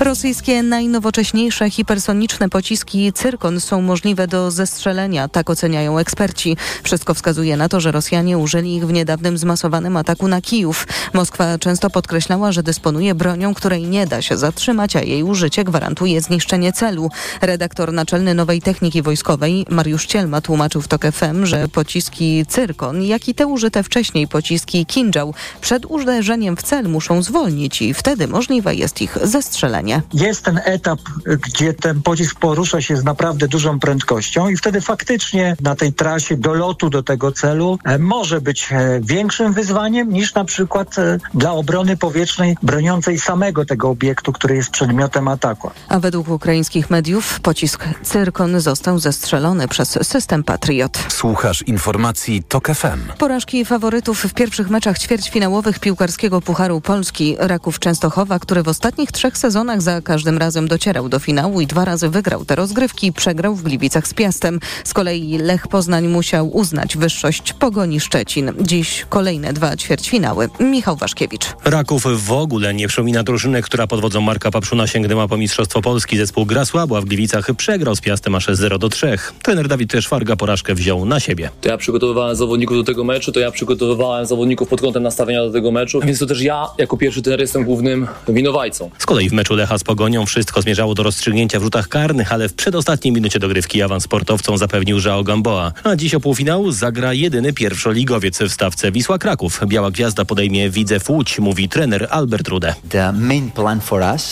Rosyjskie najnowocześniejsze hipersoniczne pociski Cyrkon są możliwe do zestrzelenia, tak oceniają eksperci. Wszystko wskazuje na to, że Rosjanie użyli ich w niedawnym zmasowanym ataku na Kijów. Moskwa często podkreślała, że dysponuje bronią, której nie da się zatrzymać, a jej użycie gwarantuje zniszczenie celu. Redaktor naczelny Nowej Techniki Wojskowej Mariusz Cielma tłumaczył w Tok F M, że pociski Cyrkon, jak i te użyte wcześniej pociski Kinżał, przed uderzeniem w cel muszą zwolnić i wtedy możliwe jest ich zestrzelenie. Jest ten etap, gdzie ten pocisk porusza się z naprawdę dużą prędkością i wtedy faktycznie na tej trasie dolotu do tego celu może być większym wyzwaniem niż na przykład e, dla obrony powietrznej broniącej samego tego obiektu, który jest przedmiotem ataku. A według ukraińskich mediów pocisk Cyrkon został zestrzelony przez system Patriot. Słuchasz informacji Tok F M. Porażki faworytów w pierwszych meczach ćwierćfinałowych piłkarskiego Pucharu Polski. Raków Częstochowa, który w ostatnich trzech sezonach za każdym razem docierał do finału i dwa razy wygrał te rozgrywki, przegrał w Gliwicach z Piastem. Z kolei Lech Poznań musiał uznać wyższość Pogoni Szczecin. Dziś kolejne dwa ćwierćfinały. Michał Waszkiewicz. Raków w ogóle nie przypomina drużynę, która pod wodzą Marka Papszuna sięgnęła po Mistrzostwo Polski. Zespół gra słabo, a w Gliwicach przegrał z Piastem aż zero do trzech. Trener Dawid Szwarga porażkę wziął na siebie. To ja przygotowywałem zawodników do tego meczu, to ja przygotowywałem zawodników pod kątem nastawienia do tego meczu, więc to też ja jako pierwszy trener jestem głównym winowajcą. Z kolei w meczu Lecha Lecha z Pogonią wszystko zmierzało do rozstrzygnięcia w rzutach karnych, ale w przedostatniej minucie dogrywki awans sportowcom zapewnił João Gamboa. A dziś o półfinału zagra jedyny pierwszoligowiec w stawce Wisła Kraków. Biała Gwiazda podejmie Widzew Łódź, mówi trener Albert Rude.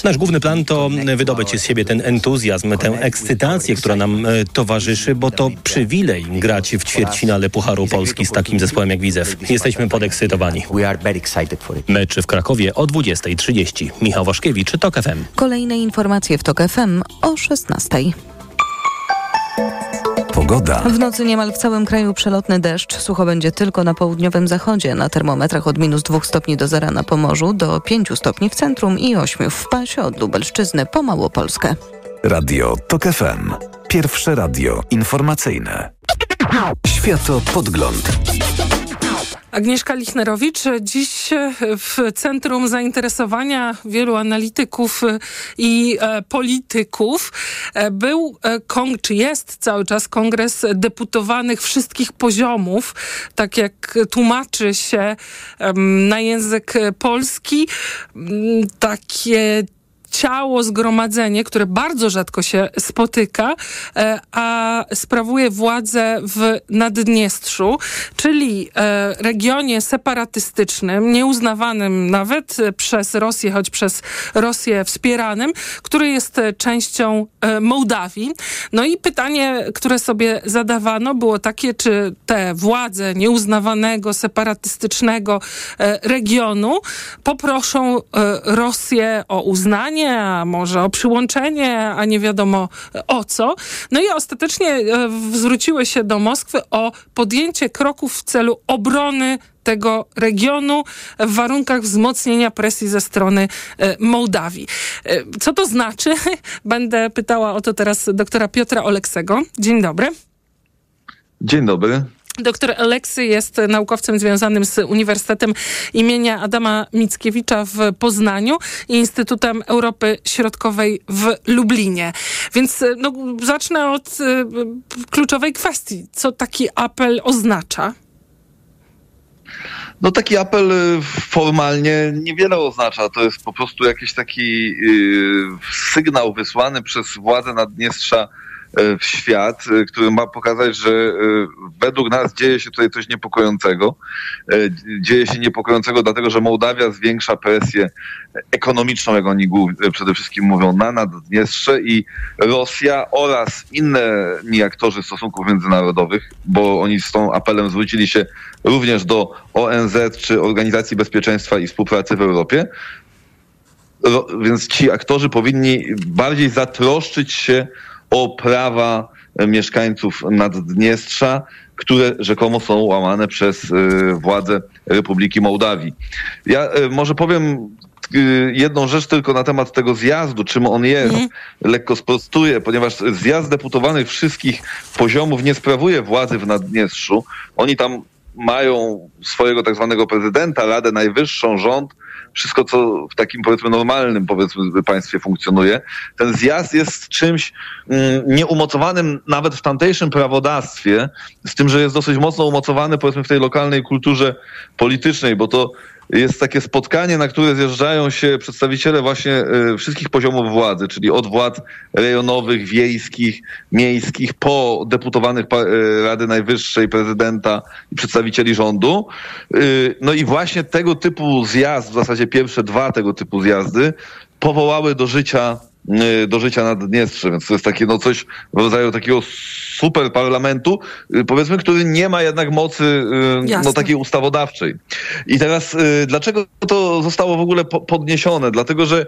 Nasz główny plan to wydobyć z siebie ten entuzjazm, tę ekscytację, która nam towarzyszy, bo to przywilej grać w ćwierćfinale Pucharu Polski z takim zespołem jak Widzew. Jesteśmy podekscytowani. Mecz w Krakowie o dwudziestej trzydzieści. Michał Waszkiewicz, T O K F M. Kolejne informacje w T O K F M o szesnastej. Pogoda. W nocy niemal w całym kraju przelotny deszcz. Sucho będzie tylko na południowym zachodzie. Na termometrach od minus dwóch stopni do zera na Pomorzu, do pięciu stopni w centrum i ośmiu w pasie od Lubelszczyzny po Małopolskę. Radio T O K F M. Pierwsze radio informacyjne. Światopodgląd. Agnieszka Lichnerowicz, dziś w centrum zainteresowania wielu analityków i polityków był, czy jest cały czas kongres deputowanych wszystkich poziomów, tak jak tłumaczy się na język polski, takie ciało, zgromadzenie, które bardzo rzadko się spotyka, a sprawuje władzę w Naddniestrzu, czyli regionie separatystycznym, nieuznawanym nawet przez Rosję, choć przez Rosję wspieranym, który jest częścią Mołdawii. No i pytanie, które sobie zadawano, było takie, czy te władze nieuznawanego, separatystycznego regionu poproszą Rosję o uznanie, a może o przyłączenie, a nie wiadomo o co. No i ostatecznie zwróciły się do Moskwy o podjęcie kroków w celu obrony tego regionu w warunkach wzmocnienia presji ze strony Mołdawii. Co to znaczy? Będę pytała o to teraz doktora Piotra Oleksego. Dzień dobry. Dzień dobry. Doktor Oleksy jest naukowcem związanym z Uniwersytetem imienia Adama Mickiewicza w Poznaniu i Instytutem Europy Środkowej w Lublinie. Więc no, zacznę od y, kluczowej kwestii. Co taki apel oznacza? No taki apel formalnie niewiele oznacza. To jest po prostu jakiś taki y, sygnał wysłany przez władze Naddniestrza w świat, który ma pokazać, że według nas dzieje się tutaj coś niepokojącego. Dzieje się niepokojącego dlatego, że Mołdawia zwiększa presję ekonomiczną, jak oni przede wszystkim mówią, na Naddniestrze i Rosja oraz inni aktorzy stosunków międzynarodowych, bo oni z tą apelem zwrócili się również do O N Z czy Organizacji Bezpieczeństwa i Współpracy w Europie. Więc ci aktorzy powinni bardziej zatroszczyć się o prawa mieszkańców Naddniestrza, które rzekomo są łamane przez władze Republiki Mołdawii. Ja może powiem jedną rzecz tylko na temat tego zjazdu, czym on jest. Nie. Lekko sprostuję, ponieważ zjazd deputowanych wszystkich poziomów nie sprawuje władzy w Naddniestrzu. Oni tam mają swojego tak zwanego prezydenta, Radę Najwyższą, rząd, wszystko co w takim powiedzmy normalnym powiedzmy państwie funkcjonuje. Ten zjazd jest czymś nieumocowanym nawet w tamtejszym prawodawstwie, z tym, że jest dosyć mocno umocowany powiedzmy w tej lokalnej kulturze politycznej, bo to jest takie spotkanie, na które zjeżdżają się przedstawiciele właśnie wszystkich poziomów władzy, czyli od władz rejonowych, wiejskich, miejskich, po deputowanych Rady Najwyższej, prezydenta i przedstawicieli rządu. No i właśnie tego typu zjazd, w zasadzie pierwsze dwa tego typu zjazdy, powołały do życia do życia Naddniestrze, więc to jest takie no coś w rodzaju takiego super parlamentu, powiedzmy, który nie ma jednak mocy no, takiej ustawodawczej. I teraz dlaczego to zostało w ogóle podniesione? Dlatego, że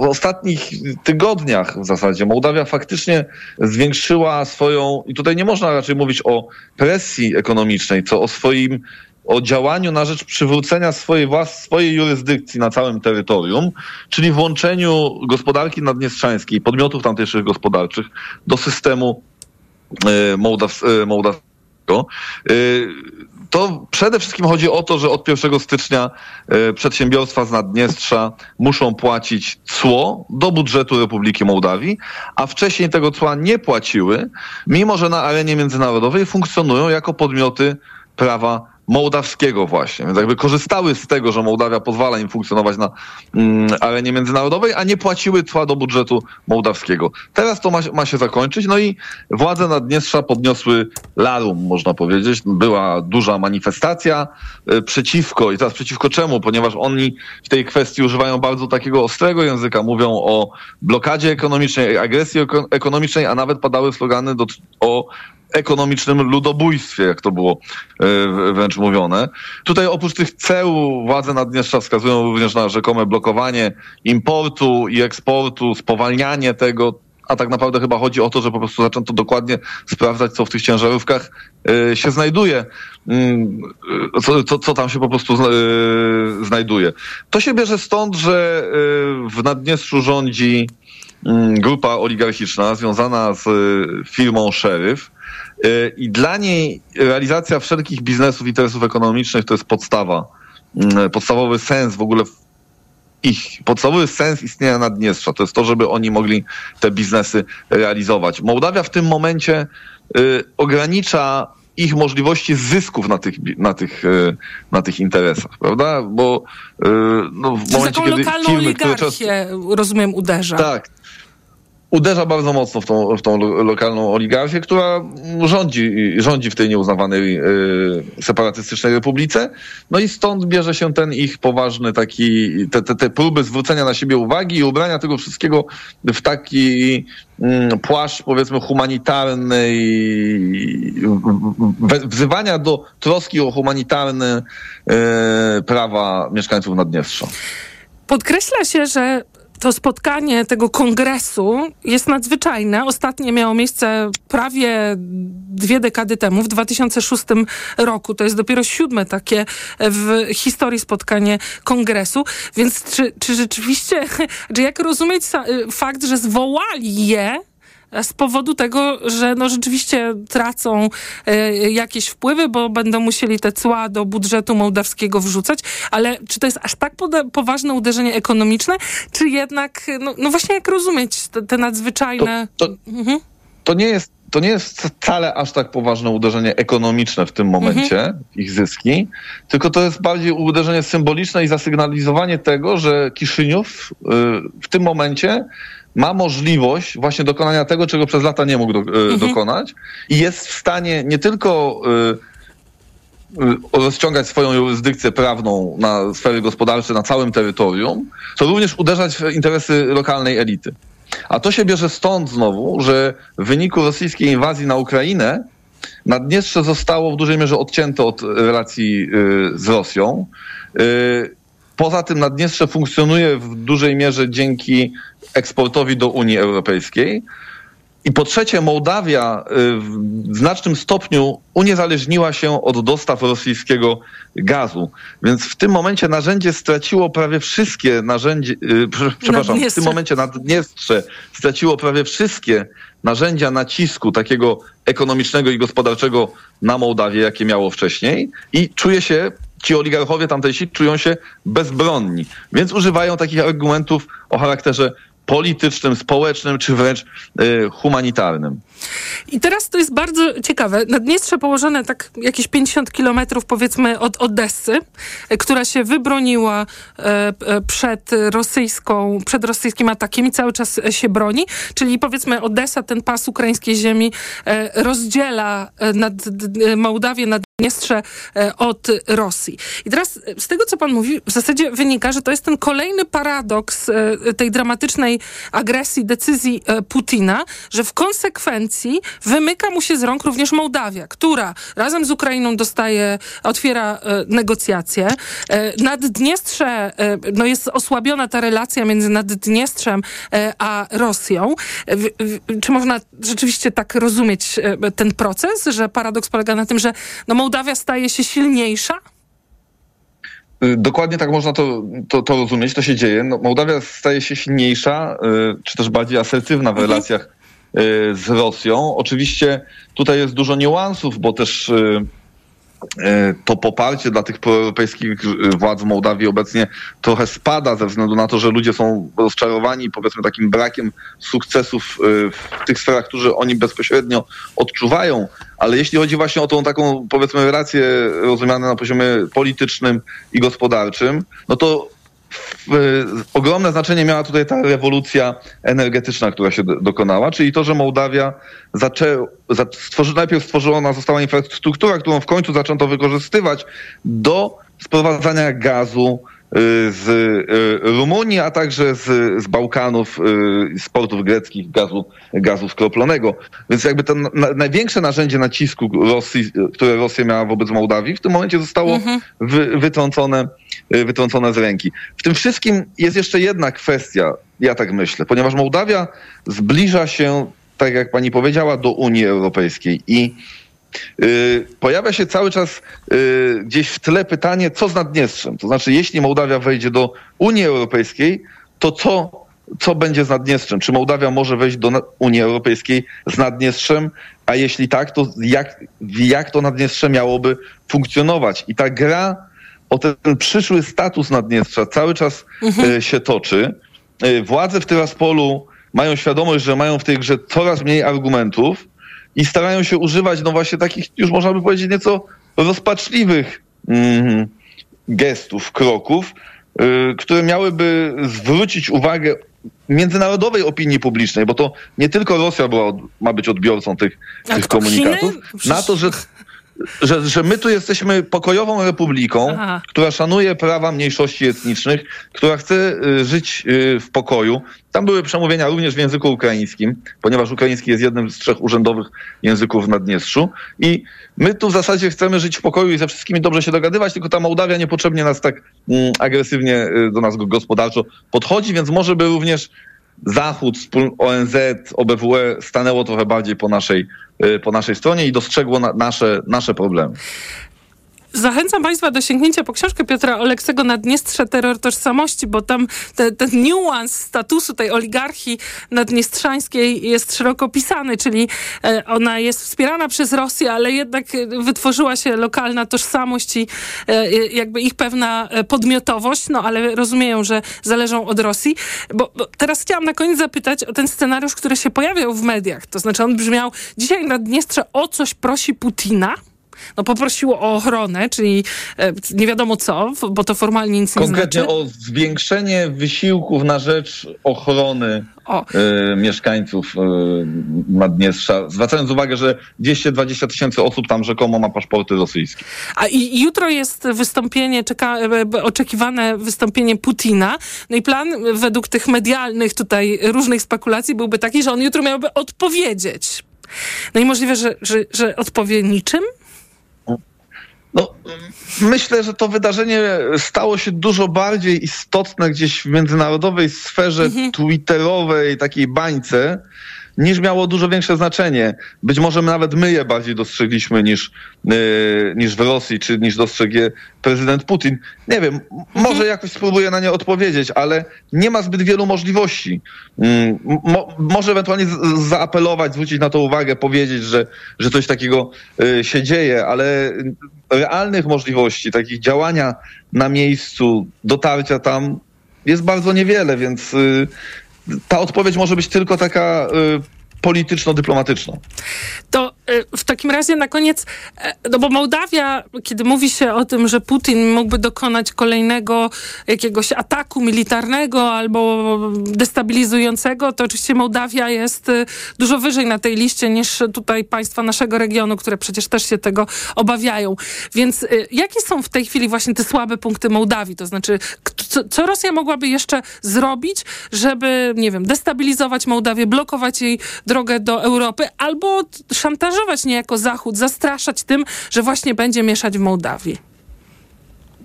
w ostatnich tygodniach w zasadzie Mołdawia faktycznie zwiększyła swoją, i tutaj nie można raczej mówić o presji ekonomicznej, co o swoim o działaniu na rzecz przywrócenia swojej własnej swojej jurysdykcji na całym terytorium, czyli włączeniu gospodarki naddniestrzańskiej, podmiotów tamtejszych gospodarczych do systemu y, mołdaw- mołdawskiego. Y, to przede wszystkim chodzi o to, że od pierwszego stycznia y, przedsiębiorstwa z Naddniestrza muszą płacić cło do budżetu Republiki Mołdawii, a wcześniej tego cła nie płaciły, mimo że na arenie międzynarodowej funkcjonują jako podmioty prawa mołdawskiego właśnie. Więc jakby korzystały z tego, że Mołdawia pozwala im funkcjonować na mm, arenie międzynarodowej, a nie płaciły cła do budżetu mołdawskiego. Teraz to ma, ma się zakończyć. No i władze Naddniestrza podniosły larum, można powiedzieć. Była duża manifestacja y, przeciwko. I teraz przeciwko czemu? Ponieważ oni w tej kwestii używają bardzo takiego ostrego języka. Mówią o blokadzie ekonomicznej, agresji eko- ekonomicznej, a nawet padały slogany do, o ekonomicznym ludobójstwie, jak to było wręcz mówione. Tutaj oprócz tych ceł władze Naddniestrza wskazują również na rzekome blokowanie importu i eksportu, spowalnianie tego, a tak naprawdę chyba chodzi o to, że po prostu zaczęto dokładnie sprawdzać, co w tych ciężarówkach się znajduje, co, co, co tam się po prostu znajduje. To się bierze stąd, że w Naddniestrzu rządzi grupa oligarchiczna związana z firmą Szeryf, i dla niej realizacja wszelkich biznesów, interesów ekonomicznych to jest podstawa, podstawowy sens w ogóle ich, podstawowy sens istnienia Naddniestrza. To jest to, żeby oni mogli te biznesy realizować. Mołdawia w tym momencie y, ogranicza ich możliwości zysków na tych, na tych, na tych interesach, prawda? Bo y, no, w momencie, taką kiedy lokalną firmy, oligarchię, czas... rozumiem, uderza. Tak. Uderza bardzo mocno w tą, w tą lokalną oligarchię, która rządzi, rządzi w tej nieuznawanej yy, separatystycznej republice. No i stąd bierze się ten ich poważny taki, te, te, te próby zwrócenia na siebie uwagi i ubrania tego wszystkiego w taki yy, płaszcz, powiedzmy, humanitarny i we, wzywania do troski o humanitarne yy, prawa mieszkańców Naddniestrza. Podkreśla się, że to spotkanie tego kongresu jest nadzwyczajne. Ostatnie miało miejsce prawie dwie dekady temu, w dwa tysiące szóstym roku. To jest dopiero siódme takie w historii spotkanie kongresu. Więc czy, czy rzeczywiście, czy jak rozumieć fakt, że zwołali je z powodu tego, że no rzeczywiście tracą y, jakieś wpływy, bo będą musieli te cła do budżetu mołdawskiego wrzucać, ale czy to jest aż tak poda- poważne uderzenie ekonomiczne, czy jednak, no, no właśnie jak rozumieć te, te nadzwyczajne... To, to, mhm. to nie jest To nie jest wcale aż tak poważne uderzenie ekonomiczne w tym momencie, mm-hmm. ich zyski, tylko to jest bardziej uderzenie symboliczne i zasygnalizowanie tego, że Kiszyniów y, w tym momencie ma możliwość właśnie dokonania tego, czego przez lata nie mógł do, y, mm-hmm. dokonać i jest w stanie nie tylko y, y, rozciągać swoją jurysdykcję prawną na sfery gospodarcze na całym terytorium, to również uderzać w interesy lokalnej elity. A to się bierze stąd znowu, że w wyniku rosyjskiej inwazji na Ukrainę Naddniestrze zostało w dużej mierze odcięte od relacji z Rosją. Poza tym Naddniestrze funkcjonuje w dużej mierze dzięki eksportowi do Unii Europejskiej. I po trzecie, Mołdawia w znacznym stopniu uniezależniła się od dostaw rosyjskiego gazu. Więc w tym momencie narzędzie straciło prawie wszystkie narzędzia, przepraszam, w tym momencie Naddniestrze straciło prawie wszystkie narzędzia nacisku takiego ekonomicznego i gospodarczego na Mołdawię, jakie miało wcześniej, i czuje się, ci oligarchowie tamtejsi czują się bezbronni. Więc używają takich argumentów o charakterze politycznym, społecznym, czy wręcz y, humanitarnym. I teraz to jest bardzo ciekawe. Naddniestrze położone tak jakieś pięćdziesiąt kilometrów powiedzmy od Odessy, która się wybroniła przed rosyjską, przed rosyjskim atakiem i cały czas się broni. Czyli powiedzmy Odessa, ten pas ukraińskiej ziemi rozdziela nad, Mołdawię, Naddniestrze od Rosji. I teraz z tego, co pan mówi, w zasadzie wynika, że to jest ten kolejny paradoks tej dramatycznej agresji, decyzji Putina, że w konsekwencji wymyka mu się z rąk również Mołdawia, która razem z Ukrainą dostaje, otwiera e, negocjacje. E, Naddniestrze, e, no jest osłabiona ta relacja między Naddniestrzem e, a Rosją. E, w, w, czy można rzeczywiście tak rozumieć e, ten proces, że paradoks polega na tym, że no, Mołdawia staje się silniejsza? Dokładnie tak można to, to, to rozumieć, to się dzieje. No, Mołdawia staje się silniejsza, y, czy też bardziej asertywna w mhm. relacjach z Rosją. Oczywiście tutaj jest dużo niuansów, bo też to poparcie dla tych proeuropejskich władz w Mołdawii obecnie trochę spada ze względu na to, że ludzie są rozczarowani, powiedzmy, takim brakiem sukcesów w tych sferach, które oni bezpośrednio odczuwają. Ale jeśli chodzi właśnie o tą taką, powiedzmy, rację rozumianą na poziomie politycznym i gospodarczym, no to ogromne znaczenie miała tutaj ta rewolucja energetyczna, która się dokonała, czyli to, że Mołdawia zaczę... stworzy... najpierw stworzona została infrastruktura, którą w końcu zaczęto wykorzystywać do sprowadzania gazu z Rumunii, a także z, z Bałkanów, z portów greckich, gazu, gazu skroplonego. Więc jakby to na, największe narzędzie nacisku Rosji, które Rosja miała wobec Mołdawii, w tym momencie zostało mhm. wy, wytrącone, wytrącone z ręki. W tym wszystkim jest jeszcze jedna kwestia, ja tak myślę, ponieważ Mołdawia zbliża się, tak jak pani powiedziała, do Unii Europejskiej i Yy, pojawia się cały czas yy, gdzieś w tle pytanie, co z Naddniestrzem? To znaczy, jeśli Mołdawia wejdzie do Unii Europejskiej, to co, co będzie z Naddniestrzem? Czy Mołdawia może wejść do Unii Europejskiej z Naddniestrzem? A jeśli tak, to jak, jak to Naddniestrze miałoby funkcjonować? I ta gra o ten przyszły status Naddniestrza cały czas yy, się toczy. Yy, władze w Tyraspolu mają świadomość, że mają w tej grze coraz mniej argumentów, i starają się używać, no właśnie takich, już można by powiedzieć, nieco rozpaczliwych mm, gestów, kroków, y, które miałyby zwrócić uwagę międzynarodowej opinii publicznej, bo to nie tylko Rosja była, ma być odbiorcą tych, tych komunikatów, Przecież... na to, że, że, że my tu jesteśmy pokojową republiką, Aha. która szanuje prawa mniejszości etnicznych, która chce y, żyć y, w pokoju. Tam były przemówienia również w języku ukraińskim, ponieważ ukraiński jest jednym z trzech urzędowych języków w Naddniestrzu. I my tu w zasadzie chcemy żyć w pokoju i ze wszystkimi dobrze się dogadywać, tylko ta Mołdawia niepotrzebnie nas tak mm, agresywnie do nas gospodarczo podchodzi, więc może by również Zachód, O N Z, O B W E stanęło trochę bardziej po naszej, po naszej stronie i dostrzegło na, nasze, nasze problemy. Zachęcam Państwa do sięgnięcia po książkę Piotra Oleksego Naddniestrze, Terror tożsamości, bo tam te, ten niuans statusu tej oligarchii naddniestrzańskiej jest szeroko pisany, czyli ona jest wspierana przez Rosję, ale jednak wytworzyła się lokalna tożsamość i jakby ich pewna podmiotowość, no ale rozumieją, że zależą od Rosji. Bo, bo teraz chciałam na koniec zapytać o ten scenariusz, który się pojawiał w mediach, to znaczy on brzmiał: dzisiaj Naddniestrze o coś prosi Putina. No poprosiło o ochronę, czyli nie wiadomo co, bo to formalnie nic nie znaczy. Konkretnie o zwiększenie wysiłków na rzecz ochrony y, mieszkańców y, Naddniestrza, zwracając uwagę, że dwieście dwadzieścia tysięcy osób tam rzekomo ma paszporty rosyjskie. A i jutro jest wystąpienie, czeka, oczekiwane wystąpienie Putina. No i plan według tych medialnych tutaj różnych spekulacji byłby taki, że on jutro miałby odpowiedzieć. No i możliwe, że, że, że odpowie niczym? No, myślę, że to wydarzenie stało się dużo bardziej istotne gdzieś w międzynarodowej sferze mhm. twitterowej, takiej bańce, niż miało dużo większe znaczenie. Być może nawet my je bardziej dostrzegliśmy niż, yy, niż w Rosji, czy niż dostrzegł je prezydent Putin. Nie wiem, może jakoś spróbuję na nie odpowiedzieć, ale nie ma zbyt wielu możliwości. Yy, mo- może ewentualnie z- zaapelować, zwrócić na to uwagę, powiedzieć, że, że coś takiego yy, się dzieje, ale realnych możliwości, takich działania na miejscu, dotarcia tam jest bardzo niewiele, więc... Yy, ta odpowiedź może być tylko taka y, polityczno-dyplomatyczna. To y, w takim razie na koniec, y, no bo Mołdawia, kiedy mówi się o tym, że Putin mógłby dokonać kolejnego jakiegoś ataku militarnego albo destabilizującego, to oczywiście Mołdawia jest y, dużo wyżej na tej liście niż tutaj państwa naszego regionu, które przecież też się tego obawiają. Więc y, jakie są w tej chwili właśnie te słabe punkty Mołdawii? To znaczy, Co, co Rosja mogłaby jeszcze zrobić, żeby, nie wiem, destabilizować Mołdawię, blokować jej drogę do Europy albo szantażować niejako Zachód, zastraszać tym, że właśnie będzie mieszać w Mołdawii?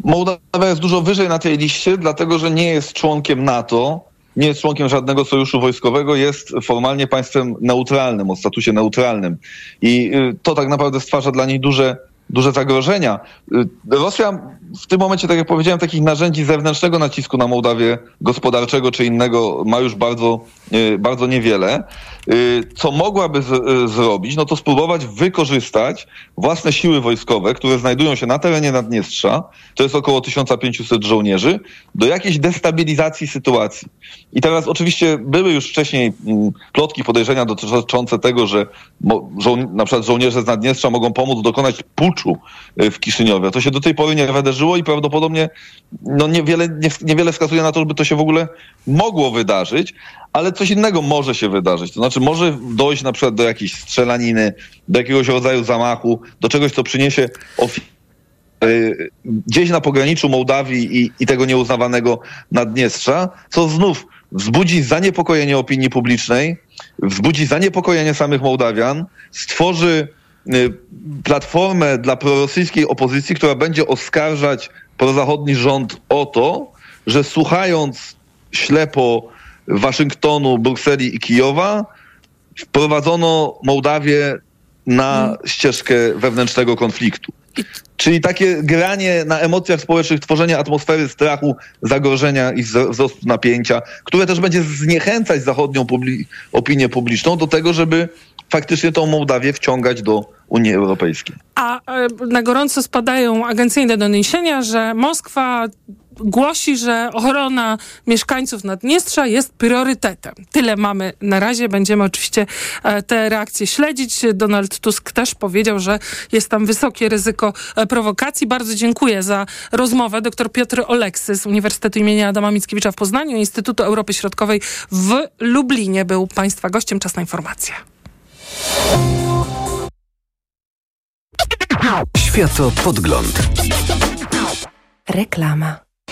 Mołdawia jest dużo wyżej na tej liście, dlatego że nie jest członkiem NATO, nie jest członkiem żadnego sojuszu wojskowego, jest formalnie państwem neutralnym, o statusie neutralnym. I to tak naprawdę stwarza dla niej duże Duże zagrożenia. Rosja w tym momencie, tak jak powiedziałem, takich narzędzi zewnętrznego nacisku na Mołdawię, gospodarczego czy innego, ma już bardzo bardzo niewiele. Co mogłaby z, zrobić, no to spróbować wykorzystać własne siły wojskowe, które znajdują się na terenie Naddniestrza, to jest około tysiąc pięćset żołnierzy, do jakiejś destabilizacji sytuacji. I teraz oczywiście były już wcześniej plotki, podejrzenia dotyczące tego, że żo- na przykład żołnierze z Naddniestrza mogą pomóc dokonać puczu w Kiszyniowie. To się do tej pory nie wydarzyło i prawdopodobnie no, niewiele, nie, niewiele wskazuje na to, żeby to się w ogóle mogło wydarzyć, ale coś innego może się wydarzyć. To znaczy może dojść na przykład do jakiejś strzelaniny, do jakiegoś rodzaju zamachu, do czegoś, co przyniesie ofiarę yy, gdzieś na pograniczu Mołdawii i, i tego nieuznawanego Naddniestrza, co znów wzbudzi zaniepokojenie opinii publicznej, wzbudzi zaniepokojenie samych Mołdawian, stworzy yy, platformę dla prorosyjskiej opozycji, która będzie oskarżać prozachodni rząd o to, że słuchając ślepo Waszyngtonu, Brukseli i Kijowa, wprowadzono Mołdawię na ścieżkę wewnętrznego konfliktu. Czyli takie granie na emocjach społecznych, tworzenie atmosfery strachu, zagrożenia i wzrostu napięcia, które też będzie zniechęcać zachodnią publi- opinię publiczną do tego, żeby faktycznie tą Mołdawię wciągać do Unii Europejskiej. A na gorąco spadają agencyjne doniesienia, że Moskwa głosi, że ochrona mieszkańców Naddniestrza jest priorytetem. Tyle mamy na razie. Będziemy oczywiście te reakcje śledzić. Donald Tusk też powiedział, że jest tam wysokie ryzyko prowokacji. Bardzo dziękuję za rozmowę. Doktor Piotr Oleksy z Uniwersytetu im. Adama Mickiewicza w Poznaniu i Instytutu Europy Środkowej w Lublinie był Państwa gościem. Czas na informacje. Światopodgląd. Reklama.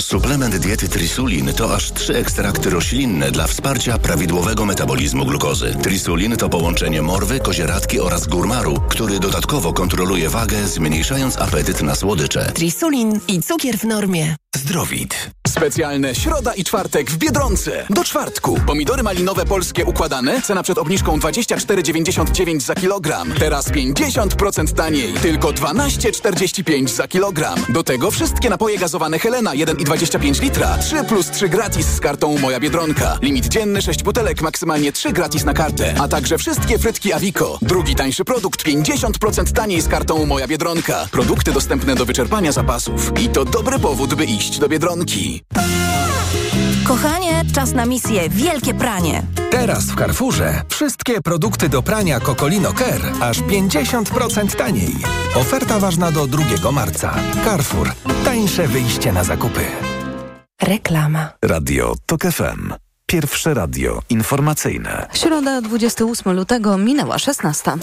Suplement diety Trisulin to aż trzy ekstrakty roślinne dla wsparcia prawidłowego metabolizmu glukozy. Trisulin to połączenie morwy, kozieradki oraz górmaru, który dodatkowo kontroluje wagę, zmniejszając apetyt na słodycze. Trisulin i cukier w normie. Zdrowit. Specjalne środa i czwartek w Biedronce. Do czwartku pomidory malinowe polskie układane, cena przed obniżką dwadzieścia cztery dziewięćdziesiąt dziewięć za kilogram. Teraz pięćdziesiąt procent taniej. Tylko dwanaście czterdzieści pięć za kilogram. Do tego wszystkie napoje gazowane Helena jeden i dwadzieścia pięć litra. trzy plus trzy gratis z kartą Moja Biedronka. Limit dzienny sześć butelek, maksymalnie trzy gratis na kartę. A także wszystkie frytki Aviko. Drugi tańszy produkt pięćdziesiąt procent taniej z kartą Moja Biedronka. Produkty dostępne do wyczerpania zapasów. I to dobry powód, by iść do Biedronki. Kochanie, czas na misję Wielkie Pranie. Teraz w Carrefourze wszystkie produkty do prania Kokolino Care aż pięćdziesiąt procent taniej. Oferta ważna do drugiego marca. Carrefour. Tańsze wyjście na zakupy. Reklama. Radio TOK F M. Pierwsze radio informacyjne. Środa, dwudziestego ósmego lutego, minęła szesnasta.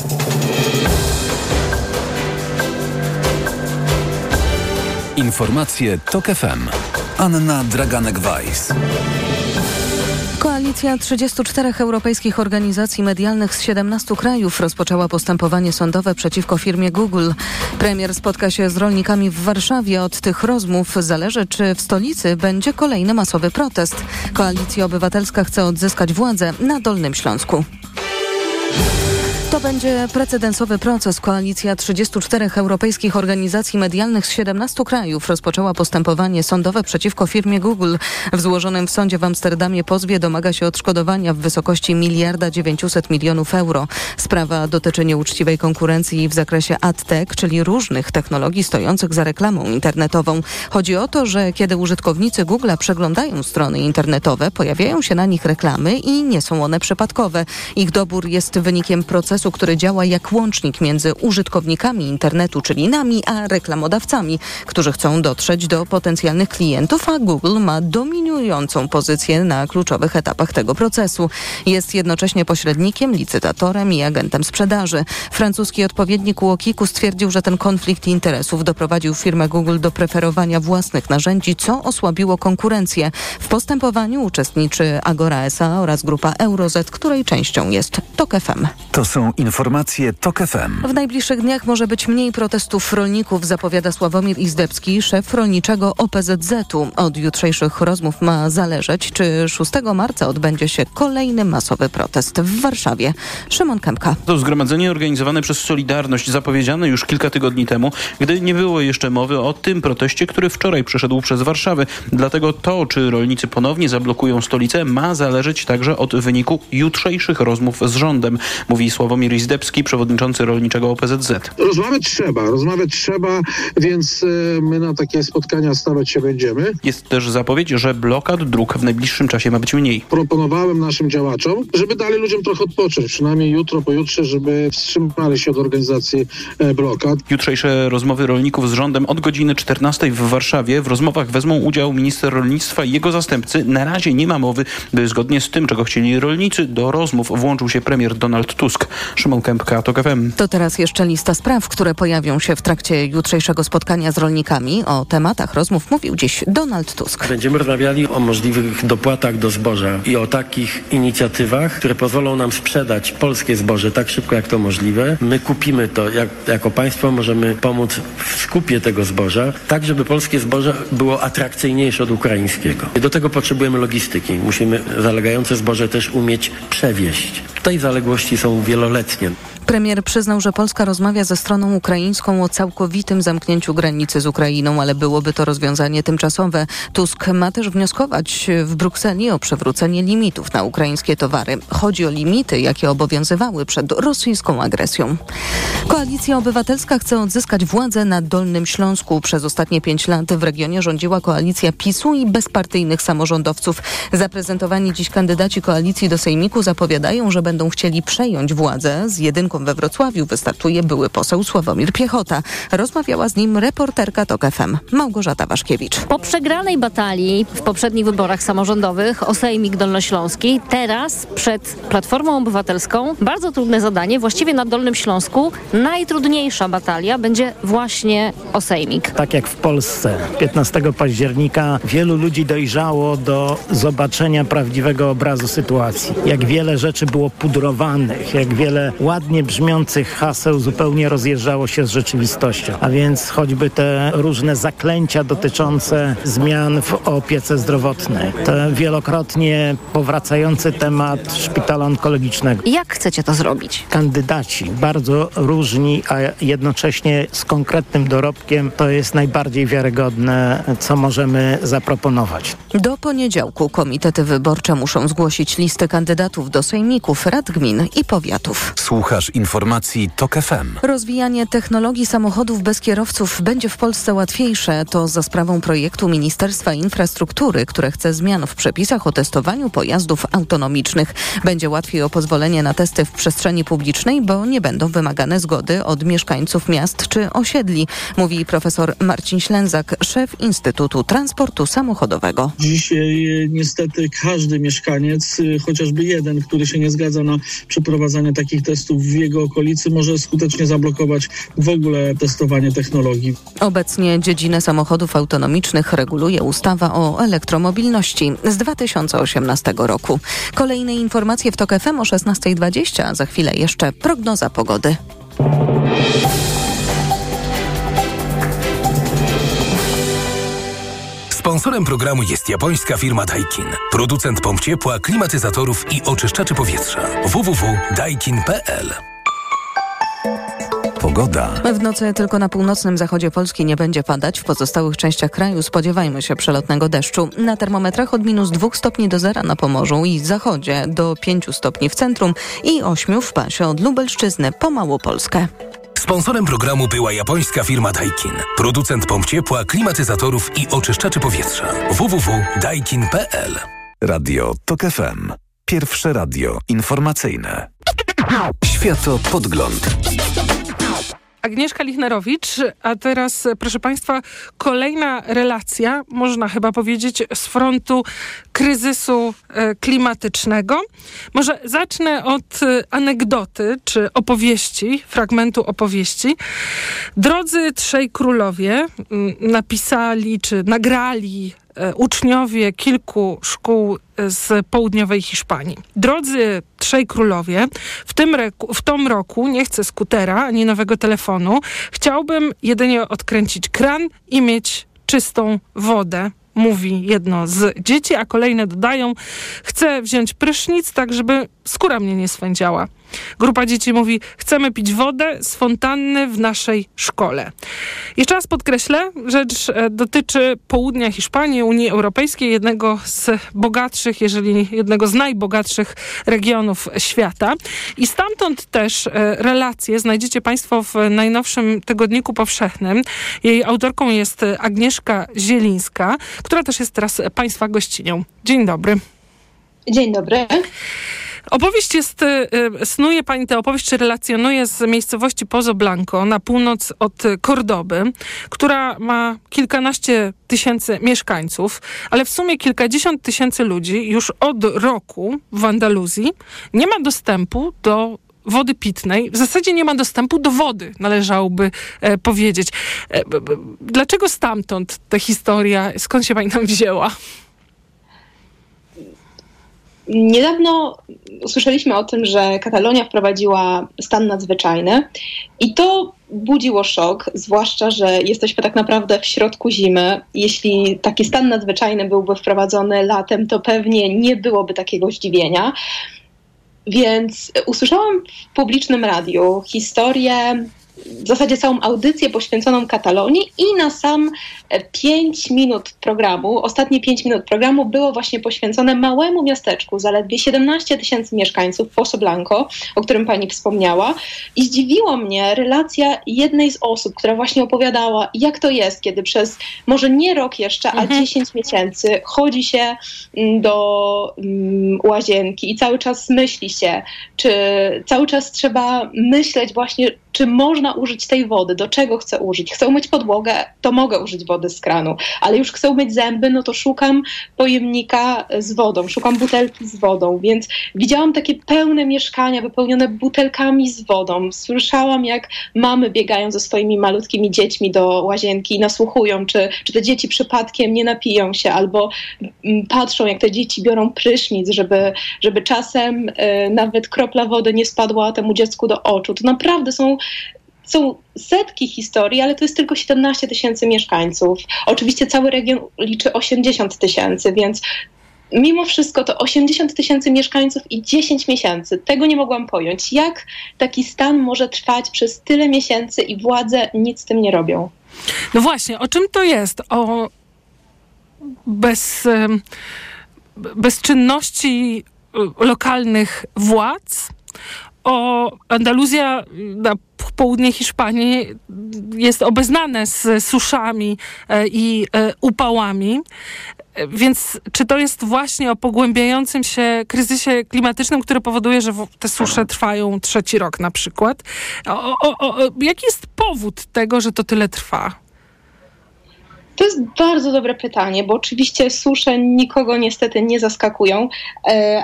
Informacje TOK F M. Anna Draganek-Weiss. Koalicja trzydziestu czterech europejskich organizacji medialnych z siedemnastu krajów rozpoczęła postępowanie sądowe przeciwko firmie Google. Premier spotka się z rolnikami w Warszawie. Od tych rozmów zależy, czy w stolicy będzie kolejny masowy protest. Koalicja Obywatelska chce odzyskać władzę na Dolnym Śląsku. To będzie precedensowy proces. Koalicja trzydziestu czterech europejskich organizacji medialnych z siedemnastu krajów rozpoczęła postępowanie sądowe przeciwko firmie Google. W złożonym w sądzie w Amsterdamie pozwie domaga się odszkodowania w wysokości miliarda dziewięciuset milionów euro. Sprawa dotyczy nieuczciwej konkurencji w zakresie AdTech, czyli różnych technologii stojących za reklamą internetową. Chodzi o to, że kiedy użytkownicy Google'a przeglądają strony internetowe, pojawiają się na nich reklamy i nie są one przypadkowe. Ich dobór jest wynikiem procesu, który działa jak łącznik między użytkownikami internetu, czyli nami, a reklamodawcami, którzy chcą dotrzeć do potencjalnych klientów, a Google ma dominującą pozycję na kluczowych etapach tego procesu. Jest jednocześnie pośrednikiem, licytatorem i agentem sprzedaży. Francuski odpowiednik UOKiK-u stwierdził, że ten konflikt interesów doprowadził firmę Google do preferowania własnych narzędzi, co osłabiło konkurencję. W postępowaniu uczestniczy Agora S A oraz grupa Eurozet, której częścią jest TOK F M. To są informacje TOK F M. W najbliższych dniach może być mniej protestów rolników, zapowiada Sławomir Izdebski, szef rolniczego O P Z Z u. Od jutrzejszych rozmów ma zależeć, czy szóstego marca odbędzie się kolejny masowy protest w Warszawie. Szymon Kępka. To zgromadzenie organizowane przez Solidarność zapowiedziane już kilka tygodni temu, gdy nie było jeszcze mowy o tym proteście, który wczoraj przeszedł przez Warszawę. Dlatego to, czy rolnicy ponownie zablokują stolicę, ma zależeć także od wyniku jutrzejszych rozmów z rządem, mówi Sławomir Izdebski, przewodniczący rolniczego O P Z Z. Rozmawiać trzeba, rozmawiać trzeba, więc my na takie spotkania stawiać się będziemy. Jest też zapowiedź, że blokad dróg w najbliższym czasie ma być mniej. Proponowałem naszym działaczom, żeby dali ludziom trochę odpocząć, przynajmniej jutro, pojutrze, żeby wstrzymali się od organizacji blokad. Jutrzejsze rozmowy rolników z rządem od godziny czternastej w Warszawie. W rozmowach wezmą udział minister rolnictwa i jego zastępcy. Na razie nie ma mowy, by zgodnie z tym, czego chcieli rolnicy, do rozmów włączył się premier Donald Tusk. Szymon Kępka, TOK F M. To teraz jeszcze lista spraw, które pojawią się w trakcie jutrzejszego spotkania z rolnikami. O tematach rozmów mówił dziś Donald Tusk. Będziemy rozmawiali o możliwych dopłatach do zboża i o takich inicjatywach, które pozwolą nam sprzedać polskie zboże tak szybko, jak to możliwe. My kupimy to. Jak, jako państwo możemy pomóc w skupie tego zboża, tak żeby polskie zboże było atrakcyjniejsze od ukraińskiego. Do tego potrzebujemy logistyki. Musimy zalegające zboże też umieć przewieźć. Tutaj zaległości są wieloletnie. Premier przyznał, że Polska rozmawia ze stroną ukraińską o całkowitym zamknięciu granicy z Ukrainą, ale byłoby to rozwiązanie tymczasowe. Tusk ma też wnioskować w Brukseli o przywrócenie limitów na ukraińskie towary. Chodzi o limity, jakie obowiązywały przed rosyjską agresją. Koalicja Obywatelska chce odzyskać władzę na Dolnym Śląsku. Przez ostatnie pięć lat w regionie rządziła koalicja PiS u i bezpartyjnych samorządowców. Zaprezentowani dziś kandydaci koalicji do sejmiku zapowiadają, że będą chcieli przejąć władzę. Z jedynką we Wrocławiu wystartuje były poseł Sławomir Piechota. Rozmawiała z nim reporterka TOK F M Małgorzata Waszkiewicz. Po przegranej batalii w poprzednich wyborach samorządowych o sejmik dolnośląski, teraz przed Platformą Obywatelską bardzo trudne zadanie, właściwie na Dolnym Śląsku najtrudniejsza batalia będzie właśnie o sejmik. Tak jak w Polsce piętnastego października wielu ludzi dojrzało do zobaczenia prawdziwego obrazu sytuacji. Jak wiele rzeczy było pudrowanych, jak wiele ładnie brzmiących haseł zupełnie rozjeżdżało się z rzeczywistością. A więc choćby te różne zaklęcia dotyczące zmian w opiece zdrowotnej. Ten wielokrotnie powracający temat szpitala onkologicznego. Jak chcecie to zrobić? Kandydaci bardzo różni, a jednocześnie z konkretnym dorobkiem. To jest najbardziej wiarygodne, co możemy zaproponować. Do poniedziałku komitety wyborcze muszą zgłosić listy kandydatów do sejmików, rad gmin i powiatów. Słuchasz informacji TOK F M. Rozwijanie technologii samochodów bez kierowców będzie w Polsce łatwiejsze. To za sprawą projektu Ministerstwa Infrastruktury, które chce zmian w przepisach o testowaniu pojazdów autonomicznych. Będzie łatwiej o pozwolenie na testy w przestrzeni publicznej, bo nie będą wymagane zgody od mieszkańców miast czy osiedli, mówi profesor Marcin Ślęzak, szef Instytutu Transportu Samochodowego. Dzisiaj niestety każdy mieszkaniec, chociażby jeden, który się nie zgadza na przeprowadzanie takich testów w jego okolicy, może skutecznie zablokować w ogóle testowanie technologii. Obecnie dziedzinę samochodów autonomicznych reguluje ustawa o elektromobilności z dwa tysiące osiemnastego roku. Kolejne informacje w TOK F M o szesnasta dwadzieścia, a za chwilę jeszcze prognoza pogody. Sponsorem programu jest japońska firma Daikin. Producent pomp ciepła, klimatyzatorów i oczyszczaczy powietrza. w w w kropka daikin kropka p l. Pogoda. W nocy tylko na północnym zachodzie Polski nie będzie padać. W pozostałych częściach kraju spodziewajmy się przelotnego deszczu. Na termometrach od minus dwóch stopni do zera na Pomorzu i zachodzie, do pięciu stopni w centrum i ośmiu w pasie od Lubelszczyzny po Małopolskę. Sponsorem programu była japońska firma Daikin. Producent pomp ciepła, klimatyzatorów i oczyszczaczy powietrza. w w w kropka daikin kropka p l. Radio TOK F M. Pierwsze radio informacyjne. Światopodgląd. Agnieszka Lichnerowicz, a teraz, proszę Państwa, kolejna relacja, można chyba powiedzieć, z frontu kryzysu klimatycznego. Może zacznę od anegdoty, czy opowieści, fragmentu opowieści. Drodzy Trzej Królowie napisali, czy nagrali uczniowie kilku szkół z południowej Hiszpanii. Drodzy trzej królowie, w tym, reku, w tym roku nie chcę skutera ani nowego telefonu. Chciałbym jedynie odkręcić kran i mieć czystą wodę, mówi jedno z dzieci, a kolejne dodają, chcę wziąć prysznic, tak żeby skóra mnie nie swędziała. Grupa dzieci mówi, chcemy pić wodę z fontanny w naszej szkole. Jeszcze raz podkreślę, rzecz dotyczy południa Hiszpanii, Unii Europejskiej, jednego z bogatszych, jeżeli jednego z najbogatszych regionów świata. I stamtąd też relacje znajdziecie Państwo w najnowszym Tygodniku Powszechnym. Jej autorką jest Agnieszka Zielińska, która też jest teraz Państwa gościnią. Dzień dobry. Dzień dobry. Opowieść jest, snuje pani tę opowieść, czy relacjonuje z miejscowości Pozoblanco na północ od Kordoby, która ma kilkanaście tysięcy mieszkańców, ale w sumie kilkadziesiąt tysięcy ludzi już od roku w Andaluzji nie ma dostępu do wody pitnej. W zasadzie nie ma dostępu do wody, należałoby e, powiedzieć. E, b, b, dlaczego stamtąd ta historia, skąd się pani tam wzięła? Niedawno usłyszeliśmy o tym, że Katalonia wprowadziła stan nadzwyczajny i to budziło szok, zwłaszcza, że jesteśmy tak naprawdę w środku zimy. Jeśli taki stan nadzwyczajny byłby wprowadzony latem, to pewnie nie byłoby takiego zdziwienia. Więc usłyszałam w publicznym radiu historię, w zasadzie całą audycję poświęconą Katalonii i na sam pięć minut programu, ostatnie pięć minut programu było właśnie poświęcone małemu miasteczku, zaledwie siedemnaście tysięcy mieszkańców, Pozoblanco, o którym pani wspomniała. I zdziwiła mnie relacja jednej z osób, która właśnie opowiadała, jak to jest, kiedy przez może nie rok jeszcze, mhm. a dziesięć miesięcy chodzi się do um, łazienki i cały czas myśli się, czy cały czas trzeba myśleć właśnie, czy można użyć tej wody, do czego chcę użyć. Chcę umyć podłogę, to mogę użyć wody z kranu, ale już chcę umyć zęby, no to szukam pojemnika z wodą, szukam butelki z wodą, więc widziałam takie pełne mieszkania wypełnione butelkami z wodą. Słyszałam, jak mamy biegają ze swoimi malutkimi dziećmi do łazienki i nasłuchują, czy, czy te dzieci przypadkiem nie napiją się, albo patrzą, jak te dzieci biorą prysznic, żeby, żeby czasem y, nawet kropla wody nie spadła temu dziecku do oczu. To naprawdę są Są setki historii, ale to jest tylko siedemnaście tysięcy mieszkańców. Oczywiście cały region liczy osiemdziesiąt tysięcy, więc mimo wszystko to osiemdziesiąt tysięcy mieszkańców i dziesięć miesięcy. Tego nie mogłam pojąć. Jak taki stan może trwać przez tyle miesięcy i władze nic z tym nie robią? No właśnie, o czym to jest? O bez, bezczynności lokalnych władz? O Andaluzja na południe Hiszpanii jest obeznane z suszami i upałami, więc czy to jest właśnie o pogłębiającym się kryzysie klimatycznym, który powoduje, że te susze trwają trzeci rok na przykład? O, o, o, jaki jest powód tego, że to tyle trwa? To jest bardzo dobre pytanie, bo oczywiście susze nikogo niestety nie zaskakują.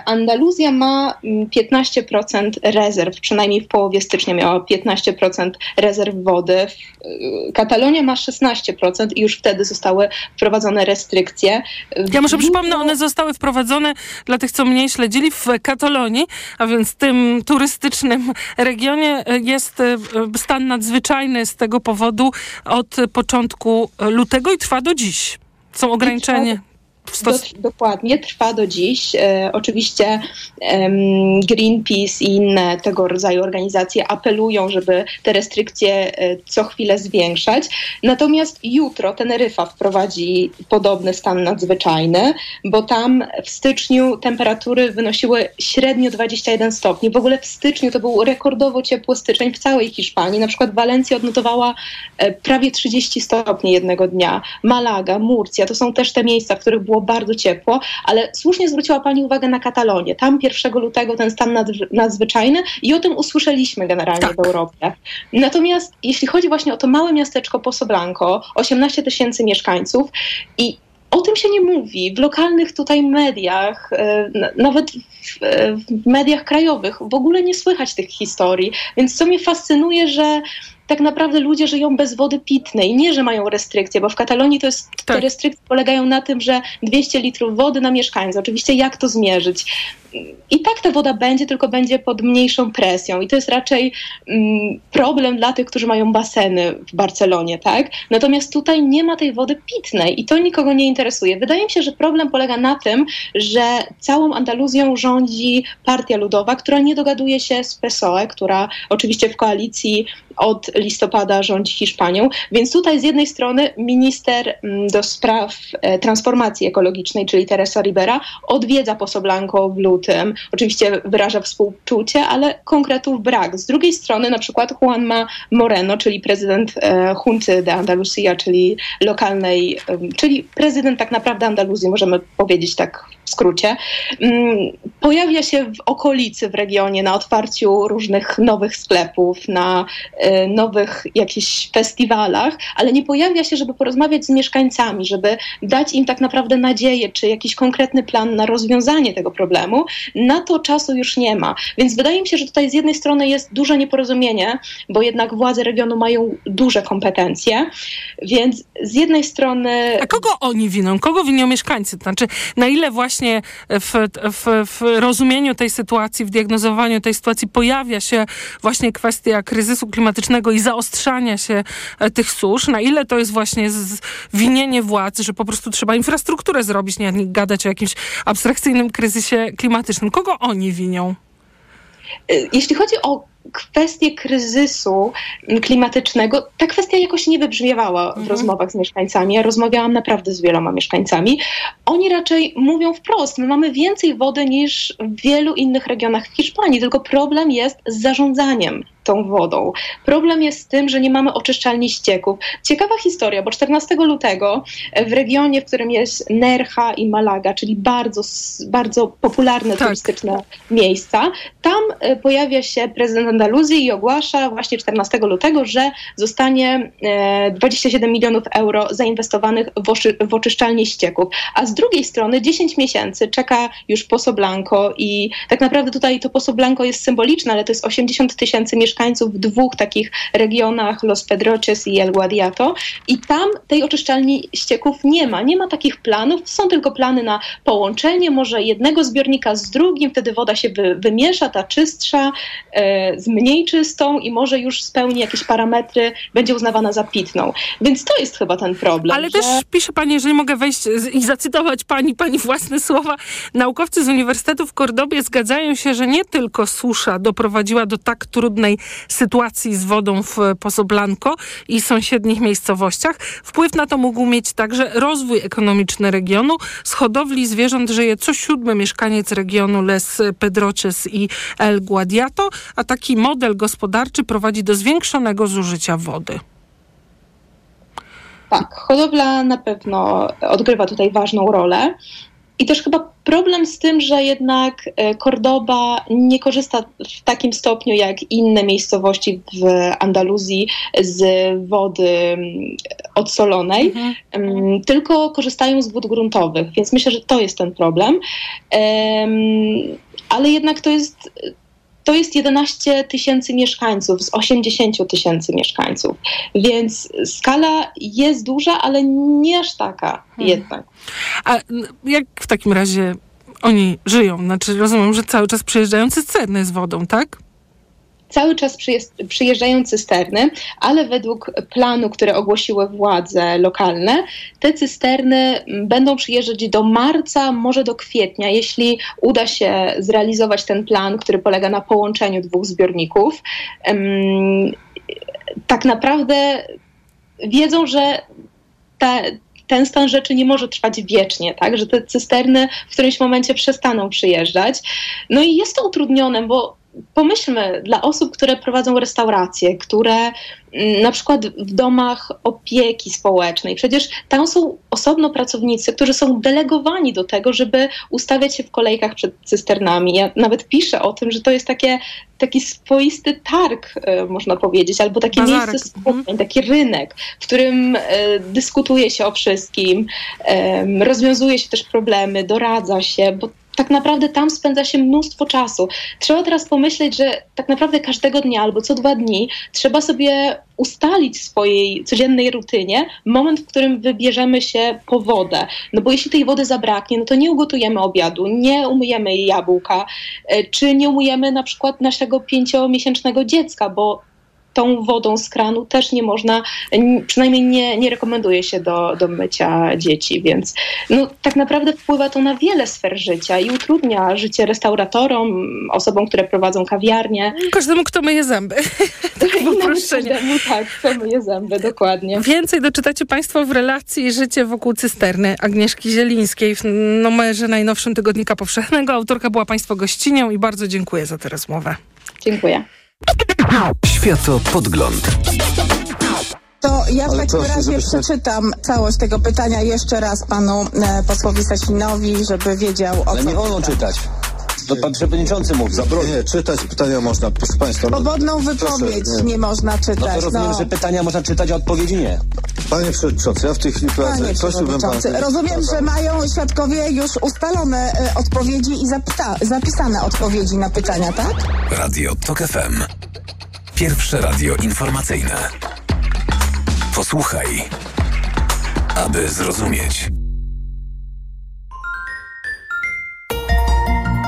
Andaluzja ma piętnaście procent rezerw, przynajmniej w połowie stycznia miała piętnaście procent rezerw wody. Katalonia ma szesnaście procent i już wtedy zostały wprowadzone restrykcje. Ja może przypomnę, one zostały wprowadzone dla tych, co mnie śledzili, w Katalonii, a więc tym turystycznym regionie jest stan nadzwyczajny z tego powodu od początku lutego i trwa do dziś. Są ograniczenia. Stos- do, dokładnie, trwa do dziś. E, oczywiście em, Greenpeace i inne tego rodzaju organizacje apelują, żeby te restrykcje e, co chwilę zwiększać. Natomiast jutro Teneryfa wprowadzi podobny stan nadzwyczajny, bo tam w styczniu temperatury wynosiły średnio dwadzieścia jeden stopni. W ogóle w styczniu to był rekordowo ciepły styczeń w całej Hiszpanii. Na przykład Walencja odnotowała e, prawie trzydzieści stopni jednego dnia. Malaga, Murcja, to są też te miejsca, w których było bardzo ciepło, ale słusznie zwróciła pani uwagę na Katalonię. Tam pierwszego lutego ten stan nadzwy- nadzwyczajny i o tym usłyszeliśmy generalnie tak. w Europie. Natomiast jeśli chodzi właśnie o to małe miasteczko Pozoblanco, osiemnaście tysięcy mieszkańców i o tym się nie mówi w lokalnych tutaj mediach, nawet w, w mediach krajowych. W ogóle nie słychać tych historii. Więc co mnie fascynuje, że tak naprawdę ludzie żyją bez wody pitnej. Nie, że mają restrykcje, bo w Katalonii to jest, tak. te restrykcje polegają na tym, że dwieście litrów wody na mieszkańca. Oczywiście jak to zmierzyć? I tak ta woda będzie, tylko będzie pod mniejszą presją. I to jest raczej mm, problem dla tych, którzy mają baseny w Barcelonie, tak? Natomiast tutaj nie ma tej wody pitnej i to nikogo nie interesuje. Wydaje mi się, że problem polega na tym, że całą Andaluzją rządzi Partia Ludowa, która nie dogaduje się z P S O E, która oczywiście w koalicji od listopada rządzi Hiszpanią. Więc tutaj z jednej strony minister do spraw transformacji ekologicznej, czyli Teresa Ribera, odwiedza Pozoblanco w lutym. Oczywiście wyraża współczucie, ale konkretów brak. Z drugiej strony na przykład Juanma Moreno, czyli prezydent e, Junty de Andalucía, czyli lokalnej, e, czyli prezydent tak naprawdę Andaluzji, możemy powiedzieć tak w skrócie, mm, pojawia się w okolicy, w regionie, na otwarciu różnych nowych sklepów, na nowych jakichś festiwalach, ale nie pojawia się, żeby porozmawiać z mieszkańcami, żeby dać im tak naprawdę nadzieję, czy jakiś konkretny plan na rozwiązanie tego problemu. Na to czasu już nie ma. Więc wydaje mi się, że tutaj z jednej strony jest duże nieporozumienie, bo jednak władze regionu mają duże kompetencje, więc z jednej strony... A kogo oni winą? Kogo winią mieszkańcy? Znaczy, na ile właśnie w, w, w rozumieniu tej sytuacji, w diagnozowaniu tej sytuacji pojawia się właśnie kwestia kryzysu klimatycznego, i zaostrzania się tych susz, na ile to jest właśnie winienie władz, że po prostu trzeba infrastrukturę zrobić, nie gadać o jakimś abstrakcyjnym kryzysie klimatycznym. Kogo oni winią? Jeśli chodzi o kwestię kryzysu klimatycznego, ta kwestia jakoś nie wybrzmiewała w mhm. rozmowach z mieszkańcami. Ja rozmawiałam naprawdę z wieloma mieszkańcami. Oni raczej mówią wprost, my mamy więcej wody niż w wielu innych regionach w Hiszpanii, tylko problem jest z zarządzaniem tą wodą. Problem jest z tym, że nie mamy oczyszczalni ścieków. Ciekawa historia, bo czternastego lutego w regionie, w którym jest Nerja i Malaga, czyli bardzo, bardzo popularne tak. turystyczne miejsca, tam pojawia się prezydent Andaluzji i ogłasza właśnie czternastego lutego, że zostanie dwadzieścia siedem milionów euro zainwestowanych w, oczy, w oczyszczalnie ścieków. A z drugiej strony dziesięć miesięcy czeka już Pozoblanco i tak naprawdę tutaj to Pozoblanco jest symboliczne, ale to jest osiemdziesiąt tysięcy mieszkańców mieszkańców w dwóch takich regionach, Los Pedroches i El Guadiato, i tam tej oczyszczalni ścieków nie ma. Nie ma takich planów, są tylko plany na połączenie może jednego zbiornika z drugim, wtedy woda się wy, wymiesza, ta czystsza e, z mniej czystą i może już spełni jakieś parametry, będzie uznawana za pitną. Więc to jest chyba ten problem. Ale że... też pisze pani, jeżeli mogę wejść i zacytować pani, pani własne słowa, naukowcy z Uniwersytetu w Kordobie zgadzają się, że nie tylko susza doprowadziła do tak trudnej sytuacji z wodą w Pozoblanco i sąsiednich miejscowościach. Wpływ na to mógł mieć także rozwój ekonomiczny regionu. Z hodowli zwierząt żyje co siódmy mieszkaniec regionu Les Pedroches i El Guadiato, a taki model gospodarczy prowadzi do zwiększonego zużycia wody. Tak, hodowla na pewno odgrywa tutaj ważną rolę. I też chyba problem z tym, że jednak Kordoba nie korzysta w takim stopniu jak inne miejscowości w Andaluzji z wody odsolonej, mhm. tylko korzystają z wód gruntowych, więc myślę, że to jest ten problem. Ale jednak to jest... To jest jedenaście tysięcy mieszkańców z osiemdziesiąt tysięcy mieszkańców. Więc skala jest duża, ale nie aż taka hmm. jednak. A jak w takim razie oni żyją? Znaczy rozumiem, że cały czas przyjeżdżają cysterny z wodą, tak? Cały czas przyjeżdżają cysterny, ale według planu, który ogłosiły władze lokalne, te cysterny będą przyjeżdżać do marca, może do kwietnia, jeśli uda się zrealizować ten plan, który polega na połączeniu dwóch zbiorników. Tak naprawdę wiedzą, że te... ten stan rzeczy nie może trwać wiecznie, tak? Że te cysterny w którymś momencie przestaną przyjeżdżać. No i jest to utrudnione, bo pomyślmy, dla osób, które prowadzą restauracje, które na przykład w domach opieki społecznej, przecież tam są osobno pracownicy, którzy są delegowani do tego, żeby ustawiać się w kolejkach przed cysternami. Ja nawet piszę o tym, że to jest takie, taki swoisty targ, można powiedzieć, albo takie Bazarek. Miejsce spotkań, taki rynek, w którym dyskutuje się o wszystkim, rozwiązuje się też problemy, doradza się, bo tak naprawdę tam spędza się mnóstwo czasu. Trzeba teraz pomyśleć, że tak naprawdę każdego dnia albo co dwa dni trzeba sobie ustalić w swojej codziennej rutynie moment, w którym wybierzemy się po wodę. No bo jeśli tej wody zabraknie, no to nie ugotujemy obiadu, nie umyjemy jabłka, czy nie umyjemy na przykład naszego pięciomiesięcznego dziecka, bo tą wodą z kranu też nie można, przynajmniej nie, nie rekomenduje się do, do mycia dzieci, więc no, tak naprawdę wpływa to na wiele sfer życia i utrudnia życie restauratorom, osobom, które prowadzą kawiarnie. Każdemu, kto myje zęby. Każdemu, tak, kto myje zęby, dokładnie. Więcej doczytacie państwo w relacji Życie wokół cysterny Agnieszki Zielińskiej w numerze najnowszym Tygodnika Powszechnego. Autorka była państwo gościnią i bardzo dziękuję za tę rozmowę. Dziękuję. Światopodgląd. To ja w takim razie przeczytam całość tego pytania jeszcze raz panu e, posłowi Sasinowi, żeby wiedział o co. Ale nie wolno czytać. To pan przewodniczący mówi. Nie, czytać pytania można, proszę państwa. Swobodną wypowiedź proszę, nie. nie można czytać. No to rozumiem, no. że pytania można czytać, a odpowiedzi nie. Panie przewodniczący, ja w tej chwili prowadzę. Pan... Rozumiem, że mają świadkowie już ustalone y, odpowiedzi i zapyta, zapisane odpowiedzi na pytania, tak? Radio T O K F M. Pierwsze radio informacyjne. Posłuchaj, aby zrozumieć.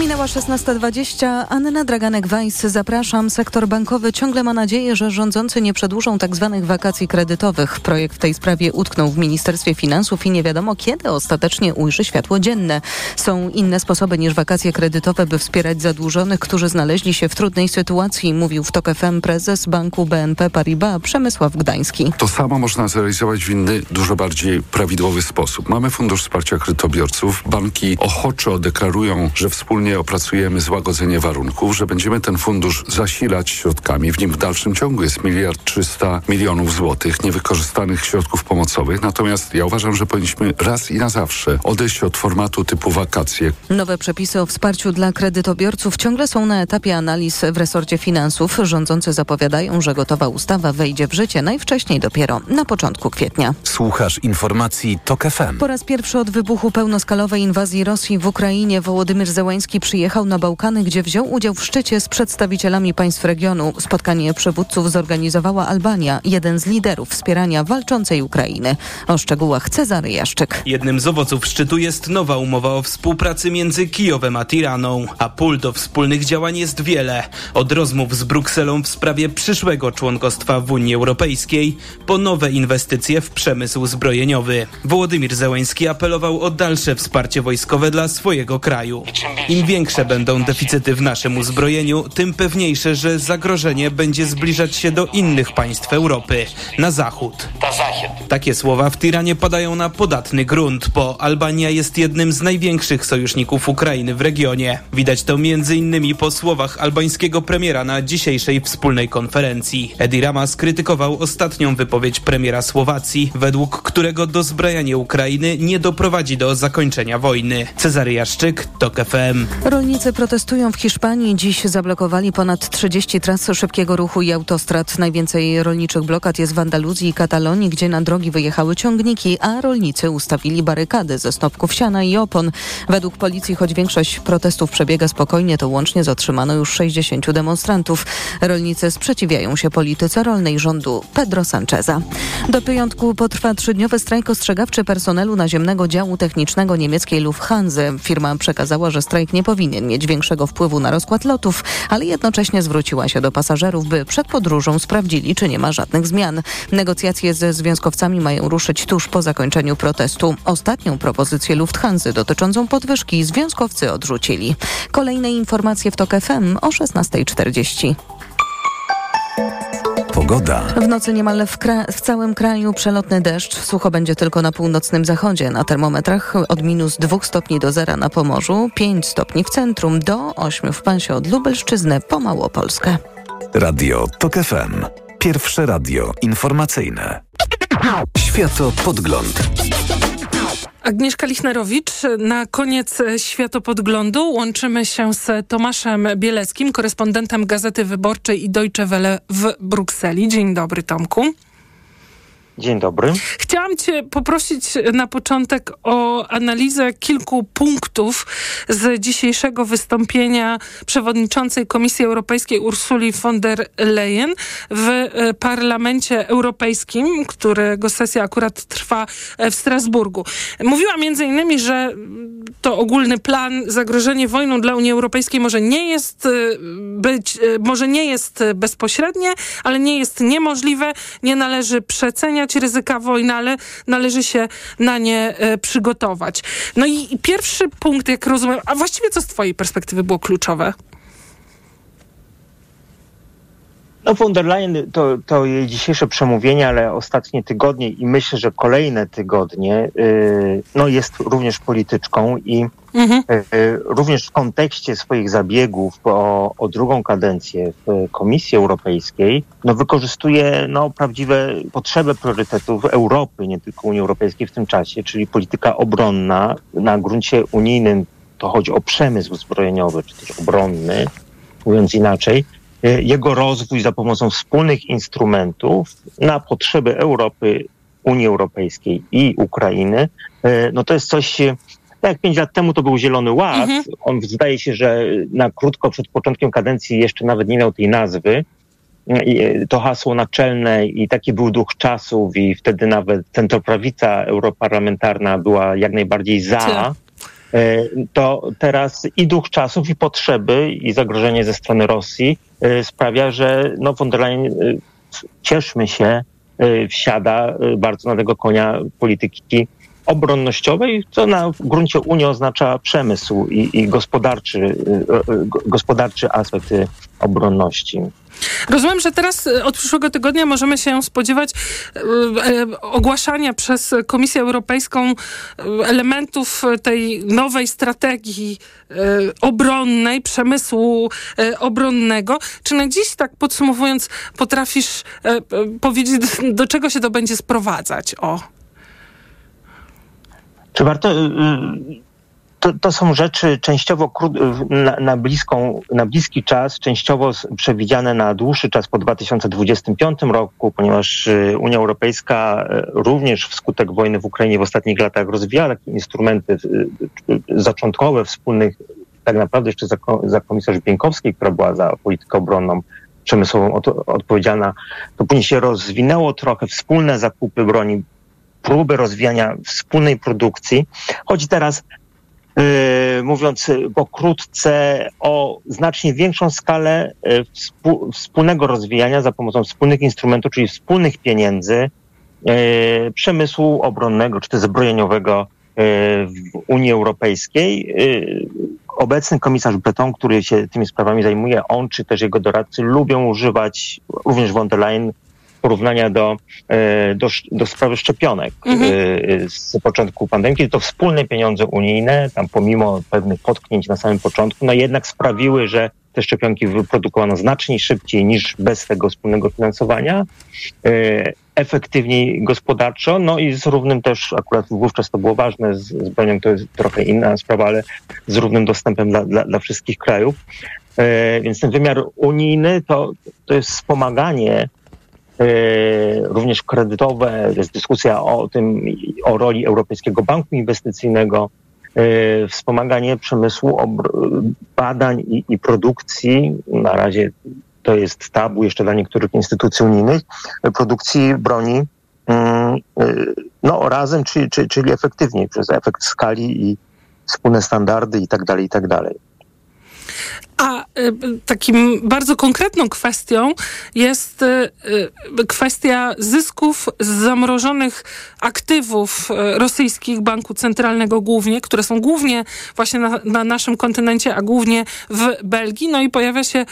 Minęła szesnasta dwadzieścia. Anna Draganek-Weiss, zapraszam. Sektor bankowy ciągle ma nadzieję, że rządzący nie przedłużą tzw. wakacji kredytowych. Projekt w tej sprawie utknął w Ministerstwie Finansów i nie wiadomo, kiedy ostatecznie ujrzy światło dzienne. Są inne sposoby niż wakacje kredytowe, by wspierać zadłużonych, którzy znaleźli się w trudnej sytuacji, mówił w T O K F M prezes banku B N P Paribas Przemysław Gdański. To samo można zrealizować w inny, dużo bardziej prawidłowy sposób. Mamy Fundusz Wsparcia Kredytobiorców. Banki ochoczo deklarują, że wspólnie opracujemy złagodzenie warunków, że będziemy ten fundusz zasilać środkami. W nim w dalszym ciągu jest miliard trzysta milionów złotych niewykorzystanych środków pomocowych. Natomiast ja uważam, że powinniśmy raz i na zawsze odejść od formatu typu wakacje. Nowe przepisy o wsparciu dla kredytobiorców ciągle są na etapie analiz w resorcie finansów. Rządzący zapowiadają, że gotowa ustawa wejdzie w życie najwcześniej dopiero na początku kwietnia. Słuchasz informacji T O K F M. Po raz pierwszy od wybuchu pełnoskalowej inwazji Rosji w Ukrainie Wołodymyr Zeleński przyjechał na Bałkany, gdzie wziął udział w szczycie z przedstawicielami państw regionu. Spotkanie przywódców zorganizowała Albania, jeden z liderów wspierania walczącej Ukrainy. O szczegółach Cezary Jaszczyk. Jednym z owoców szczytu jest nowa umowa o współpracy między Kijowem a Tiraną, a pól do wspólnych działań jest wiele. Od rozmów z Brukselą w sprawie przyszłego członkostwa w Unii Europejskiej po nowe inwestycje w przemysł zbrojeniowy. Wołodymyr Zeleński apelował o dalsze wsparcie wojskowe dla swojego kraju. Im większe będą deficyty w naszym uzbrojeniu, tym pewniejsze, że zagrożenie będzie zbliżać się do innych państw Europy, na zachód. Takie słowa w Tiranie padają na podatny grunt, bo Albania jest jednym z największych sojuszników Ukrainy w regionie. Widać to między innymi po słowach albańskiego premiera na dzisiejszej wspólnej konferencji. Edi Rama skrytykował ostatnią wypowiedź premiera Słowacji, według którego dozbrajanie Ukrainy nie doprowadzi do zakończenia wojny. Cezary Jaszczyk, T O K F M. Rolnicy protestują w Hiszpanii. Dziś zablokowali ponad trzydzieści tras szybkiego ruchu i autostrad. Najwięcej rolniczych blokad jest w Andaluzji i Katalonii, gdzie na drogi wyjechały ciągniki, a rolnicy ustawili barykady ze snopków siana i opon. Według policji, choć większość protestów przebiega spokojnie, to łącznie zatrzymano już sześćdziesięciu demonstrantów. Rolnicy sprzeciwiają się polityce rolnej rządu Pedro Sancheza. Do piątku potrwa trzydniowy strajk ostrzegawczy personelu naziemnego działu technicznego niemieckiej Lufthansy. Firma przekazała, że strajk nie powinien mieć większego wpływu na rozkład lotów, ale jednocześnie zwróciła się do pasażerów, by przed podróżą sprawdzili, czy nie ma żadnych zmian. Negocjacje ze związkowcami mają ruszyć tuż po zakończeniu protestu. Ostatnią propozycję Lufthansy dotyczącą podwyżki związkowcy odrzucili. Kolejne informacje w T O K F M o szesnasta czterdzieści. Pogoda. W nocy niemal w, kra- w całym kraju przelotny deszcz. Sucho będzie tylko na północnym zachodzie. Na termometrach od minus dwóch stopni do zera na Pomorzu, pięć stopni w centrum, do ośmiu w pasie od Lubelszczyzny po Małopolskę. Radio T O K F M. Pierwsze radio informacyjne. Światopodgląd. Agnieszka Lichnerowicz. Na koniec światopodglądu łączymy się z Tomaszem Bieleckim, korespondentem Gazety Wyborczej i Deutsche Welle w Brukseli. Dzień dobry, Tomku. Dzień dobry. Chciałam Cię poprosić na początek o analizę kilku punktów z dzisiejszego wystąpienia przewodniczącej Komisji Europejskiej Ursuli von der Leyen w Parlamencie Europejskim, którego sesja akurat trwa w Strasburgu. Mówiła między innymi, że to ogólny plan, zagrożenie wojną dla Unii Europejskiej może nie jest być, może nie jest bezpośrednie, ale nie jest niemożliwe, nie należy przeceniać ryzyka wojny, ale należy się na nie e, przygotować. No i, i pierwszy punkt, jak rozumiem, a właściwie co z twojej perspektywy było kluczowe? No, von der Leyen, to, to jej dzisiejsze przemówienie, ale ostatnie tygodnie i myślę, że kolejne tygodnie y, no jest również polityczką i mhm. y, również w kontekście swoich zabiegów o, o drugą kadencję w Komisji Europejskiej no wykorzystuje no, prawdziwe potrzeby priorytetów Europy, nie tylko Unii Europejskiej w tym czasie, czyli polityka obronna na gruncie unijnym, to chodzi o przemysł zbrojeniowy, czy też obronny, mówiąc inaczej, jego rozwój za pomocą wspólnych instrumentów na potrzeby Europy, Unii Europejskiej i Ukrainy. No to jest coś, tak jak pięć lat temu to był Zielony Ład. Mhm. On zdaje się, że na krótko przed początkiem kadencji jeszcze nawet nie miał tej nazwy. To hasło naczelne i taki był duch czasów i wtedy nawet centroprawica europarlamentarna była jak najbardziej za. To teraz i duch czasów, i potrzeby, i zagrożenie ze strony Rosji sprawia, że no von der Leyen, cieszmy się, wsiada bardzo na tego konia polityki obronnościowej, co na gruncie Unii oznacza przemysł i, i gospodarczy, gospodarczy aspekt obronności. Rozumiem, że teraz od przyszłego tygodnia możemy się spodziewać ogłaszania przez Komisję Europejską elementów tej nowej strategii obronnej, przemysłu obronnego. Czy na dziś, tak podsumowując, potrafisz powiedzieć, do czego się to będzie sprowadzać? O. Czy warto... To, to są rzeczy częściowo na, na, bliską, na bliski czas, częściowo przewidziane na dłuższy czas po dwa tysiące dwudziestym piątym roku, ponieważ Unia Europejska również wskutek wojny w Ukrainie w ostatnich latach rozwijała takie instrumenty zaczątkowe wspólnych tak naprawdę jeszcze za, za komisarz Bieńkowskiej, która była za politykę obronną przemysłową od, odpowiedzialna, to później się rozwinęło trochę wspólne zakupy broni, próby rozwijania wspólnej produkcji. Chodzi teraz, yy, mówiąc pokrótce, o znacznie większą skalę yy, współ, wspólnego rozwijania za pomocą wspólnych instrumentów, czyli wspólnych pieniędzy yy, przemysłu obronnego, czy też zbrojeniowego yy, w Unii Europejskiej. Yy, obecny komisarz Breton, który się tymi sprawami zajmuje, on czy też jego doradcy lubią używać, również von der Leyen, porównania do, do, do sprawy szczepionek mhm. z początku pandemii, kiedy to wspólne pieniądze unijne, tam pomimo pewnych potknięć na samym początku, no jednak sprawiły, że te szczepionki wyprodukowano znacznie szybciej niż bez tego wspólnego finansowania, efektywniej gospodarczo, no i z równym też, akurat wówczas to było ważne, z, z bronią to jest trochę inna sprawa, ale z równym dostępem dla, dla, dla wszystkich krajów. Więc ten wymiar unijny to, to jest wspomaganie również kredytowe, jest dyskusja o tym, o roli Europejskiego Banku Inwestycyjnego, wspomaganie przemysłu, badań i, i produkcji, na razie to jest tabu jeszcze dla niektórych instytucji unijnych, produkcji broni no razem, czyli, czyli, czyli efektywniej, przez efekt skali i wspólne standardy i tak dalej, i tak dalej. A y, takim bardzo konkretną kwestią jest y, kwestia zysków z zamrożonych aktywów y, rosyjskich Banku Centralnego głównie, które są głównie właśnie na, na naszym kontynencie, a głównie w Belgii. No i pojawia się, y,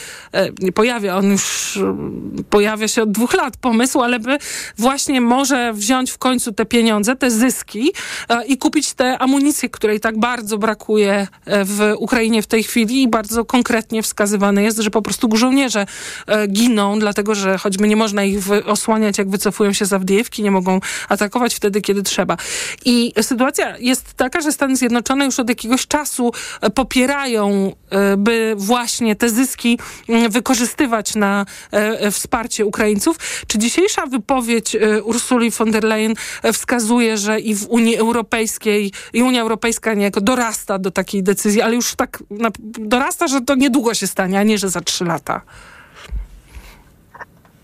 nie pojawia, on już y, pojawia się od dwóch lat pomysł, ale by właśnie może wziąć w końcu te pieniądze, te zyski y, i kupić tę amunicję, której tak bardzo brakuje w Ukrainie w tej chwili i bardzo konkretnie Konkretnie wskazywane jest, że po prostu żołnierze e, giną, dlatego że choćby nie można ich wy- osłaniać, jak wycofują się z Awdijewki, nie mogą atakować wtedy, kiedy trzeba. I sytuacja jest taka, że Stany Zjednoczone już od jakiegoś czasu e, popierają, e, by właśnie te zyski e, wykorzystywać na e, wsparcie Ukraińców. Czy dzisiejsza wypowiedź e, Ursuli von der Leyen wskazuje, że i w Unii Europejskiej, i Unia Europejska niejako dorasta do takiej decyzji, ale już tak na, dorasta, że to to niedługo się stanie, a nie, że za trzy lata.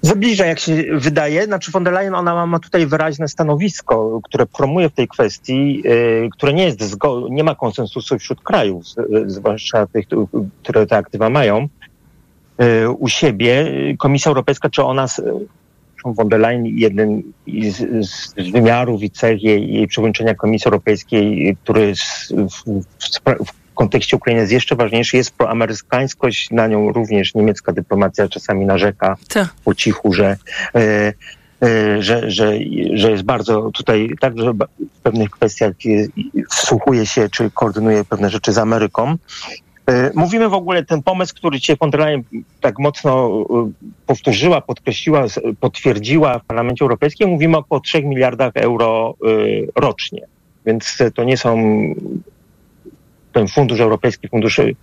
Zabliża, jak się wydaje. Znaczy von der Leyen, ona ma tutaj wyraźne stanowisko, które promuje w tej kwestii, yy, które nie jest, zgo- nie ma konsensusu wśród krajów, yy, zwłaszcza tych, które te aktywa mają yy, u siebie. Komisja Europejska, czy ona, yy, von der Leyen, jeden z, z wymiarów i cech jej, jej przewodniczenia Komisji Europejskiej, który z, w, w, w w kontekście Ukrainy jest jeszcze ważniejszy, jest proamerykańskość, na nią również niemiecka dyplomacja czasami narzeka po cichu, że, e, e, że, że, że jest bardzo tutaj tak, że w pewnych kwestiach wsłuchuje się, czy koordynuje pewne rzeczy z Ameryką. E, mówimy w ogóle, ten pomysł, który dzisiaj von der Leyen tak mocno powtórzyła, podkreśliła, potwierdziła w Parlamencie Europejskim, mówimy o około trzech miliardach euro y, rocznie, więc to nie są... Ten fundusz europejski, fundusz y,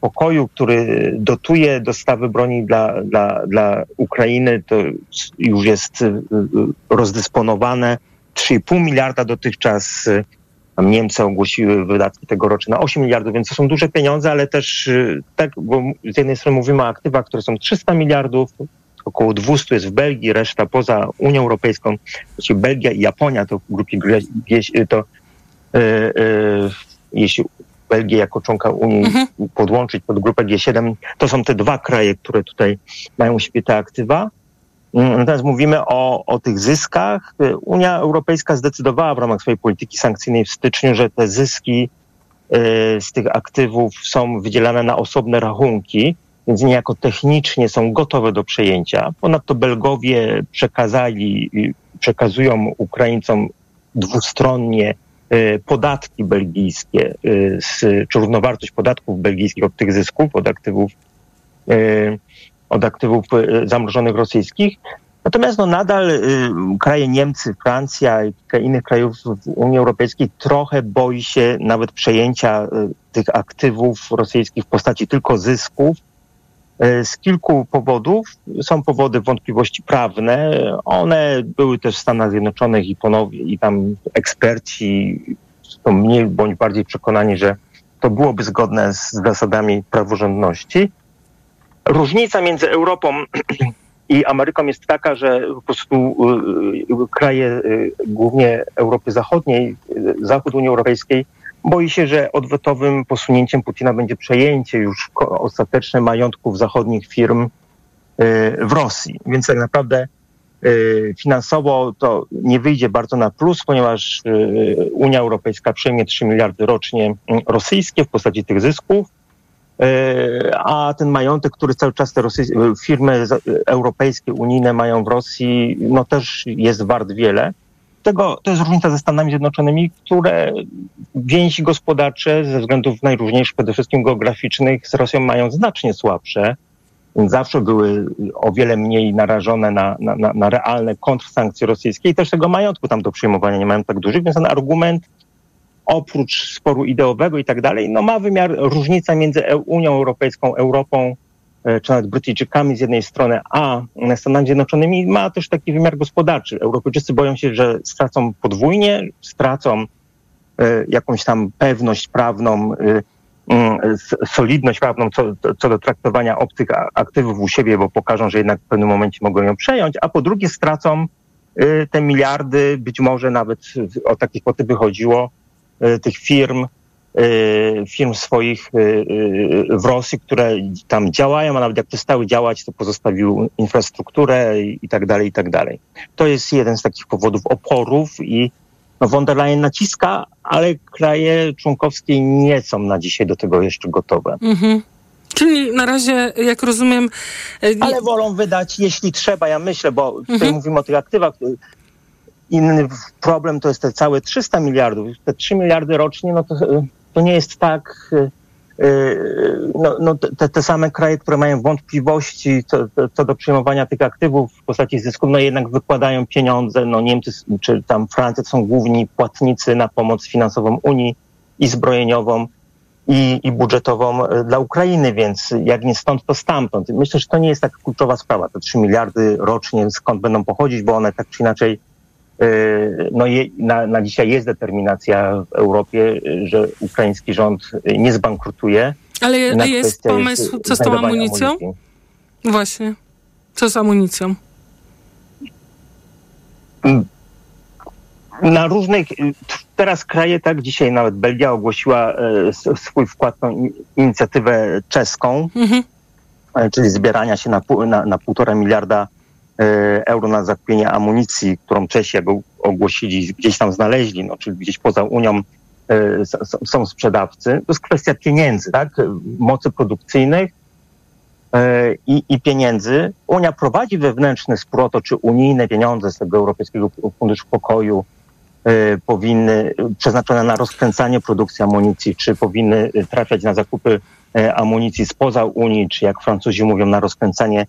pokoju, który dotuje dostawy broni dla, dla, dla Ukrainy, to już jest y, rozdysponowane. trzy i pół miliarda dotychczas y, Niemcy ogłosiły wydatki tegoroczne na osiem miliardów, więc to są duże pieniądze, ale też y, tak, bo z jednej strony mówimy o aktywach, które są trzysta miliardów, około dwieście jest w Belgii, reszta poza Unią Europejską, czyli Belgia i Japonia to w grupie G, to y, y, jeśli Belgię jako członka Unii mhm. podłączyć pod grupę G siedem, to są te dwa kraje, które tutaj mają u siebie te aktywa. Natomiast mówimy o, o tych zyskach. Unia Europejska zdecydowała w ramach swojej polityki sankcyjnej w styczniu, że te zyski y, z tych aktywów są wydzielane na osobne rachunki, więc niejako technicznie są gotowe do przejęcia. Ponadto Belgowie przekazali, przekazują Ukraińcom dwustronnie podatki belgijskie, czy równowartość podatków belgijskich od tych zysków, od aktywów, od aktywów zamrożonych rosyjskich. Natomiast no nadal kraje Niemcy, Francja i kilka innych krajów w Unii Europejskiej trochę boi się nawet przejęcia tych aktywów rosyjskich w postaci tylko zysków. Z kilku powodów. Są powody wątpliwości prawne. One były też w Stanach Zjednoczonych i ponownie, i tam eksperci są mniej bądź bardziej przekonani, że to byłoby zgodne z zasadami praworządności. Różnica między Europą i Ameryką jest taka, że po prostu kraje głównie Europy Zachodniej, Zachód Unii Europejskiej boi się, że odwetowym posunięciem Putina będzie przejęcie już ostateczne majątków zachodnich firm w Rosji. Więc tak naprawdę finansowo to nie wyjdzie bardzo na plus, ponieważ Unia Europejska przyjmie trzy miliardy rocznie rosyjskie w postaci tych zysków, a ten majątek, który cały czas te rosyjskie firmy europejskie, unijne mają w Rosji, no też jest wart wiele. Tego, to jest różnica ze Stanami Zjednoczonymi, które więzi gospodarcze ze względów najróżniejszych, przede wszystkim geograficznych, z Rosją mają znacznie słabsze. Zawsze były o wiele mniej narażone na, na, na, na realne kontrsankcje rosyjskie i też tego majątku tam do przyjmowania nie mają tak dużych, więc ten argument oprócz sporu ideowego i tak dalej, no ma wymiar różnica między Unią Europejską, Europą, czy nawet Brytyjczykami z jednej strony, a Stanami Zjednoczonymi ma też taki wymiar gospodarczy. Europejczycy boją się, że stracą podwójnie, stracą y, jakąś tam pewność prawną, y, y, solidność prawną co, co do traktowania obcych aktywów u siebie, bo pokażą, że jednak w pewnym momencie mogą ją przejąć, a po drugie stracą y, te miliardy, być może nawet y, o takie kwoty wychodziło, y, tych firm, firm swoich w Rosji, które tam działają, a nawet jak przestały działać, to pozostawiły infrastrukturę i tak dalej, i tak dalej. To jest jeden z takich powodów oporów i no, von der Leyen naciska, ale kraje członkowskie nie są na dzisiaj do tego jeszcze gotowe. Mhm. Czyli na razie, jak rozumiem... Nie... Ale wolą wydać, jeśli trzeba, ja myślę, bo tutaj mhm. mówimy o tych aktywach. Inny problem to jest te całe trzysta miliardów. Te trzy miliardy rocznie, no to... To nie jest tak, no, no te, te same kraje, które mają wątpliwości co, co do przyjmowania tych aktywów w postaci zysków, no jednak wykładają pieniądze, no Niemcy czy tam Francja to są główni płatnicy na pomoc finansową Unii i zbrojeniową i, i budżetową dla Ukrainy, więc jak nie stąd, to stamtąd. Myślę, że to nie jest tak kluczowa sprawa, te trzy miliardy rocznie, skąd będą pochodzić, bo one tak czy inaczej... No je, na, na dzisiaj jest determinacja w Europie, że ukraiński rząd nie zbankrutuje. Ale je, jest pomysł, co z tą amunicją? Amunicji. Właśnie. Co z amunicją? Na różnych... Teraz kraje, tak, dzisiaj nawet Belgia ogłosiła swój wkład w inicjatywę czeską, mhm. czyli zbierania się na, na, na półtora miliarda euro na zakupienie amunicji, którą Czesi ogłosili, gdzieś tam znaleźli, no, czyli gdzieś poza Unią y, są sprzedawcy. To jest kwestia pieniędzy, tak? Mocy produkcyjnych y, i pieniędzy. Unia prowadzi wewnętrzny spór o to, czy unijne pieniądze z tego Europejskiego Funduszu Pokoju y, powinny przeznaczone na rozkręcanie produkcji amunicji, czy powinny trafiać na zakupy y, amunicji spoza Unii, czy jak Francuzi mówią, na rozkręcanie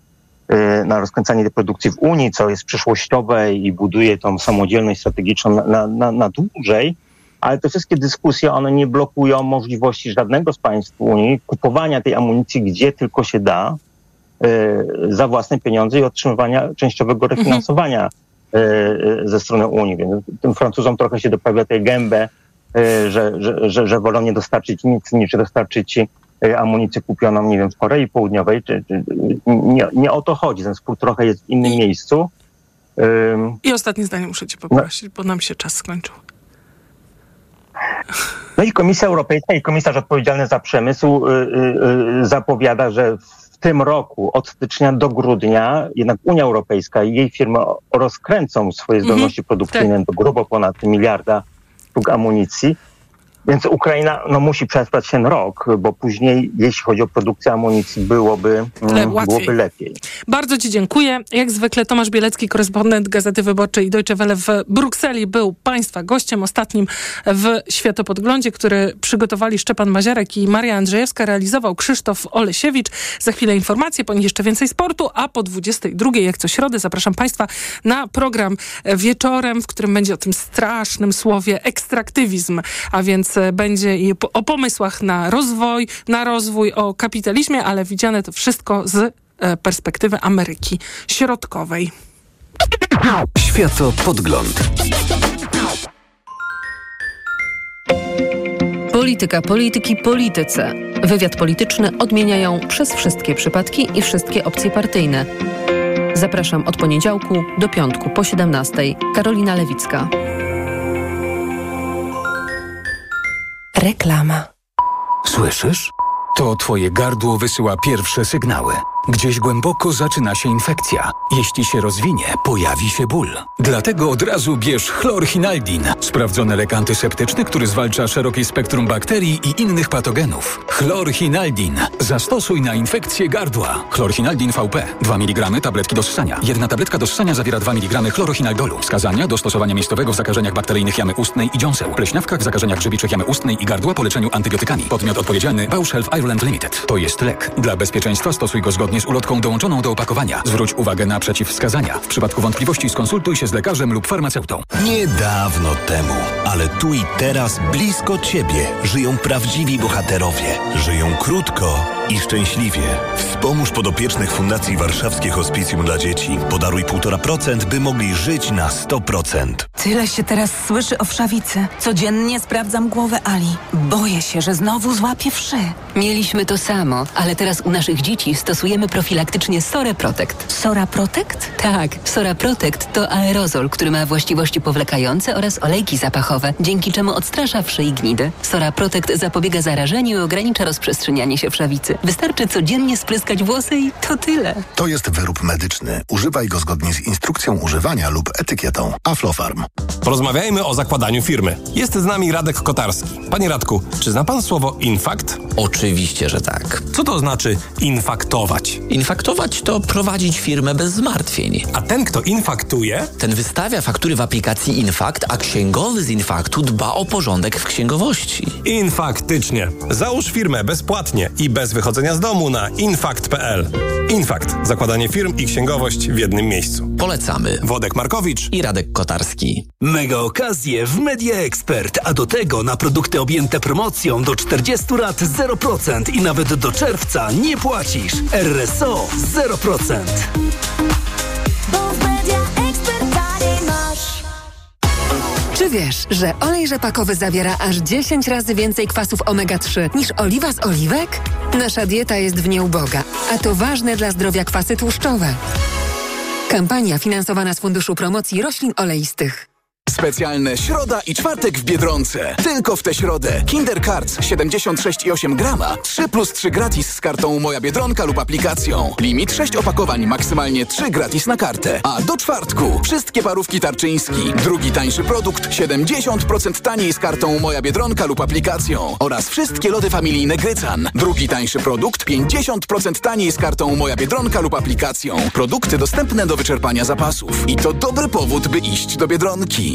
na rozkręcanie tej produkcji w Unii, co jest przyszłościowe i buduje tą samodzielność strategiczną na, na, na dłużej, ale te wszystkie dyskusje, one nie blokują możliwości żadnego z państw Unii kupowania tej amunicji, gdzie tylko się da, y, za własne pieniądze i otrzymywania częściowego refinansowania y, ze strony Unii. Więc tym Francuzom trochę się doprawia tej gębę, y, że, że, że, że wolą nie dostarczyć nic, niż dostarczyć amunicję kupioną, nie wiem, w Korei Południowej. Czy, czy, nie, nie o to chodzi. Ten spór trochę jest w innym I, miejscu. Um, I ostatnie zdanie muszę cię poprosić, no, bo nam się czas skończył. No i Komisja Europejska i komisarz odpowiedzialny za przemysł y, y, zapowiada, że w tym roku, od stycznia do grudnia, jednak Unia Europejska i jej firmy rozkręcą swoje zdolności mm-hmm. produkcyjne tak. do grubo ponad miliarda sztuk amunicji. Więc Ukraina no, musi przetrwać ten rok, bo później, jeśli chodzi o produkcję amunicji, byłoby, Le, byłoby lepiej. Bardzo ci dziękuję. Jak zwykle Tomasz Bielecki, korespondent Gazety Wyborczej i Deutsche Welle w Brukseli, był państwa gościem ostatnim w Światopodglądzie, który przygotowali Szczepan Maziarek i Maria Andrzejewska, realizował Krzysztof Olesiewicz. Za chwilę informacje, po nich jeszcze więcej sportu, a po dwudziestej drugiej, jak co środę, zapraszam państwa na program wieczorem, w którym będzie o tym strasznym słowie ekstraktywizm, a więc będzie i o pomysłach na rozwój, na rozwój, o kapitalizmie, ale widziane to wszystko z perspektywy Ameryki Środkowej. Światopodgląd. Polityka, polityki, polityce. Wywiad polityczny odmieniają przez wszystkie przypadki i wszystkie opcje partyjne. Zapraszam od poniedziałku do piątku po siedemnastej. Karolina Lewicka. Reklama. Słyszysz? To twoje gardło wysyła pierwsze sygnały. Gdzieś głęboko zaczyna się infekcja. Jeśli się rozwinie, pojawi się ból. Dlatego od razu bierz chlorhinaldin. Sprawdzony lek antyseptyczny, który zwalcza szerokie spektrum bakterii i innych patogenów. Chlorhinaldin. Zastosuj na infekcję gardła. Chlorhinaldin V P. dwa miligramy tabletki do ssania. Jedna tabletka do ssania zawiera dwa miligramy chlorhinaldolu. Wskazania do stosowania miejscowego w zakażeniach bakteryjnych jamy ustnej i dziąseł. Pleśniawkach, zakażeniach grzybiczych jamy ustnej i gardła po leczeniu antybiotykami. Podmiot odpowiedzialny Bausch Health Ireland Limited. To jest lek. Dla bezpieczeństwa stosuj go zgodnie z ulotką dołączoną do opakowania. Zwróć uwagę na przeciwwskazania. W przypadku wątpliwości skonsultuj się z lekarzem lub farmaceutą. Niedawno temu, ale tu i teraz blisko ciebie żyją prawdziwi bohaterowie. Żyją krótko i szczęśliwie. Wspomóż podopiecznych Fundacji Warszawskie Hospicjum dla Dzieci. Podaruj półtora procent, by mogli żyć na sto procent. Tyle się teraz słyszy o wszawicy. Codziennie sprawdzam głowę Ali. Boję się, że znowu złapię wszy. Mieliśmy to samo, ale teraz u naszych dzieci stosujemy profilaktycznie Sora Protect. Sora Protect? Tak, Sora Protect to aerozol, który ma właściwości powlekające oraz olejki zapachowe, dzięki czemu odstrasza wszy i gnidy. Sora Protect zapobiega zarażeniu i ogranicza rozprzestrzenianie się wszawicy. Wystarczy codziennie spryskać włosy i to tyle. To jest wyrób medyczny. Używaj go zgodnie z instrukcją używania lub etykietą. Aflofarm. Porozmawiajmy o zakładaniu firmy. Jest z nami Radek Kotarski. Panie Radku, czy zna pan słowo infakt? Oczywiście, że tak. Co to znaczy infaktować? Infaktować to prowadzić firmę bez zmartwień. A ten, kto infaktuje? Ten wystawia faktury w aplikacji Infakt, a księgowy z Infaktu dba o porządek w księgowości. Infaktycznie. Załóż firmę bezpłatnie i bez wychodzenia z domu na infakt kropka p l. Infakt. Zakładanie firm i księgowość w jednym miejscu. Polecamy. Wodek Markowicz i Radek Kotarski. Mega okazje w Media Expert, a do tego na produkty objęte promocją do czterdziestu rat zero procent i nawet do czerwca nie płacisz. R S O zero procent. Czy wiesz, że olej rzepakowy zawiera aż dziesięć razy więcej kwasów omega trzy niż oliwa z oliwek? Nasza dieta jest w nieuboga, a to ważne dla zdrowia kwasy tłuszczowe. Kampania finansowana z Funduszu Promocji Roślin Oleistych. Specjalne środa i czwartek w Biedronce. Tylko w tę środę Kinder Cards siedemdziesiąt sześć przecinek osiem grama, trzy plus trzy gratis z kartą Moja Biedronka lub aplikacją. Limit sześć opakowań, maksymalnie trzy gratis na kartę. A do czwartku wszystkie parówki Tarczyński. Drugi tańszy produkt siedemdziesiąt procent taniej z kartą Moja Biedronka lub aplikacją. Oraz wszystkie lody familijne Grycan. Drugi tańszy produkt pięćdziesiąt procent taniej z kartą Moja Biedronka lub aplikacją. Produkty dostępne do wyczerpania zapasów. I to dobry powód, by iść do Biedronki.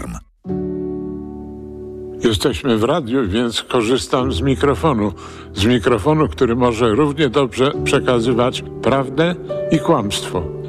Jesteśmy w radiu, więc korzystam z mikrofonu. Z mikrofonu, który może równie dobrze przekazywać prawdę i kłamstwo.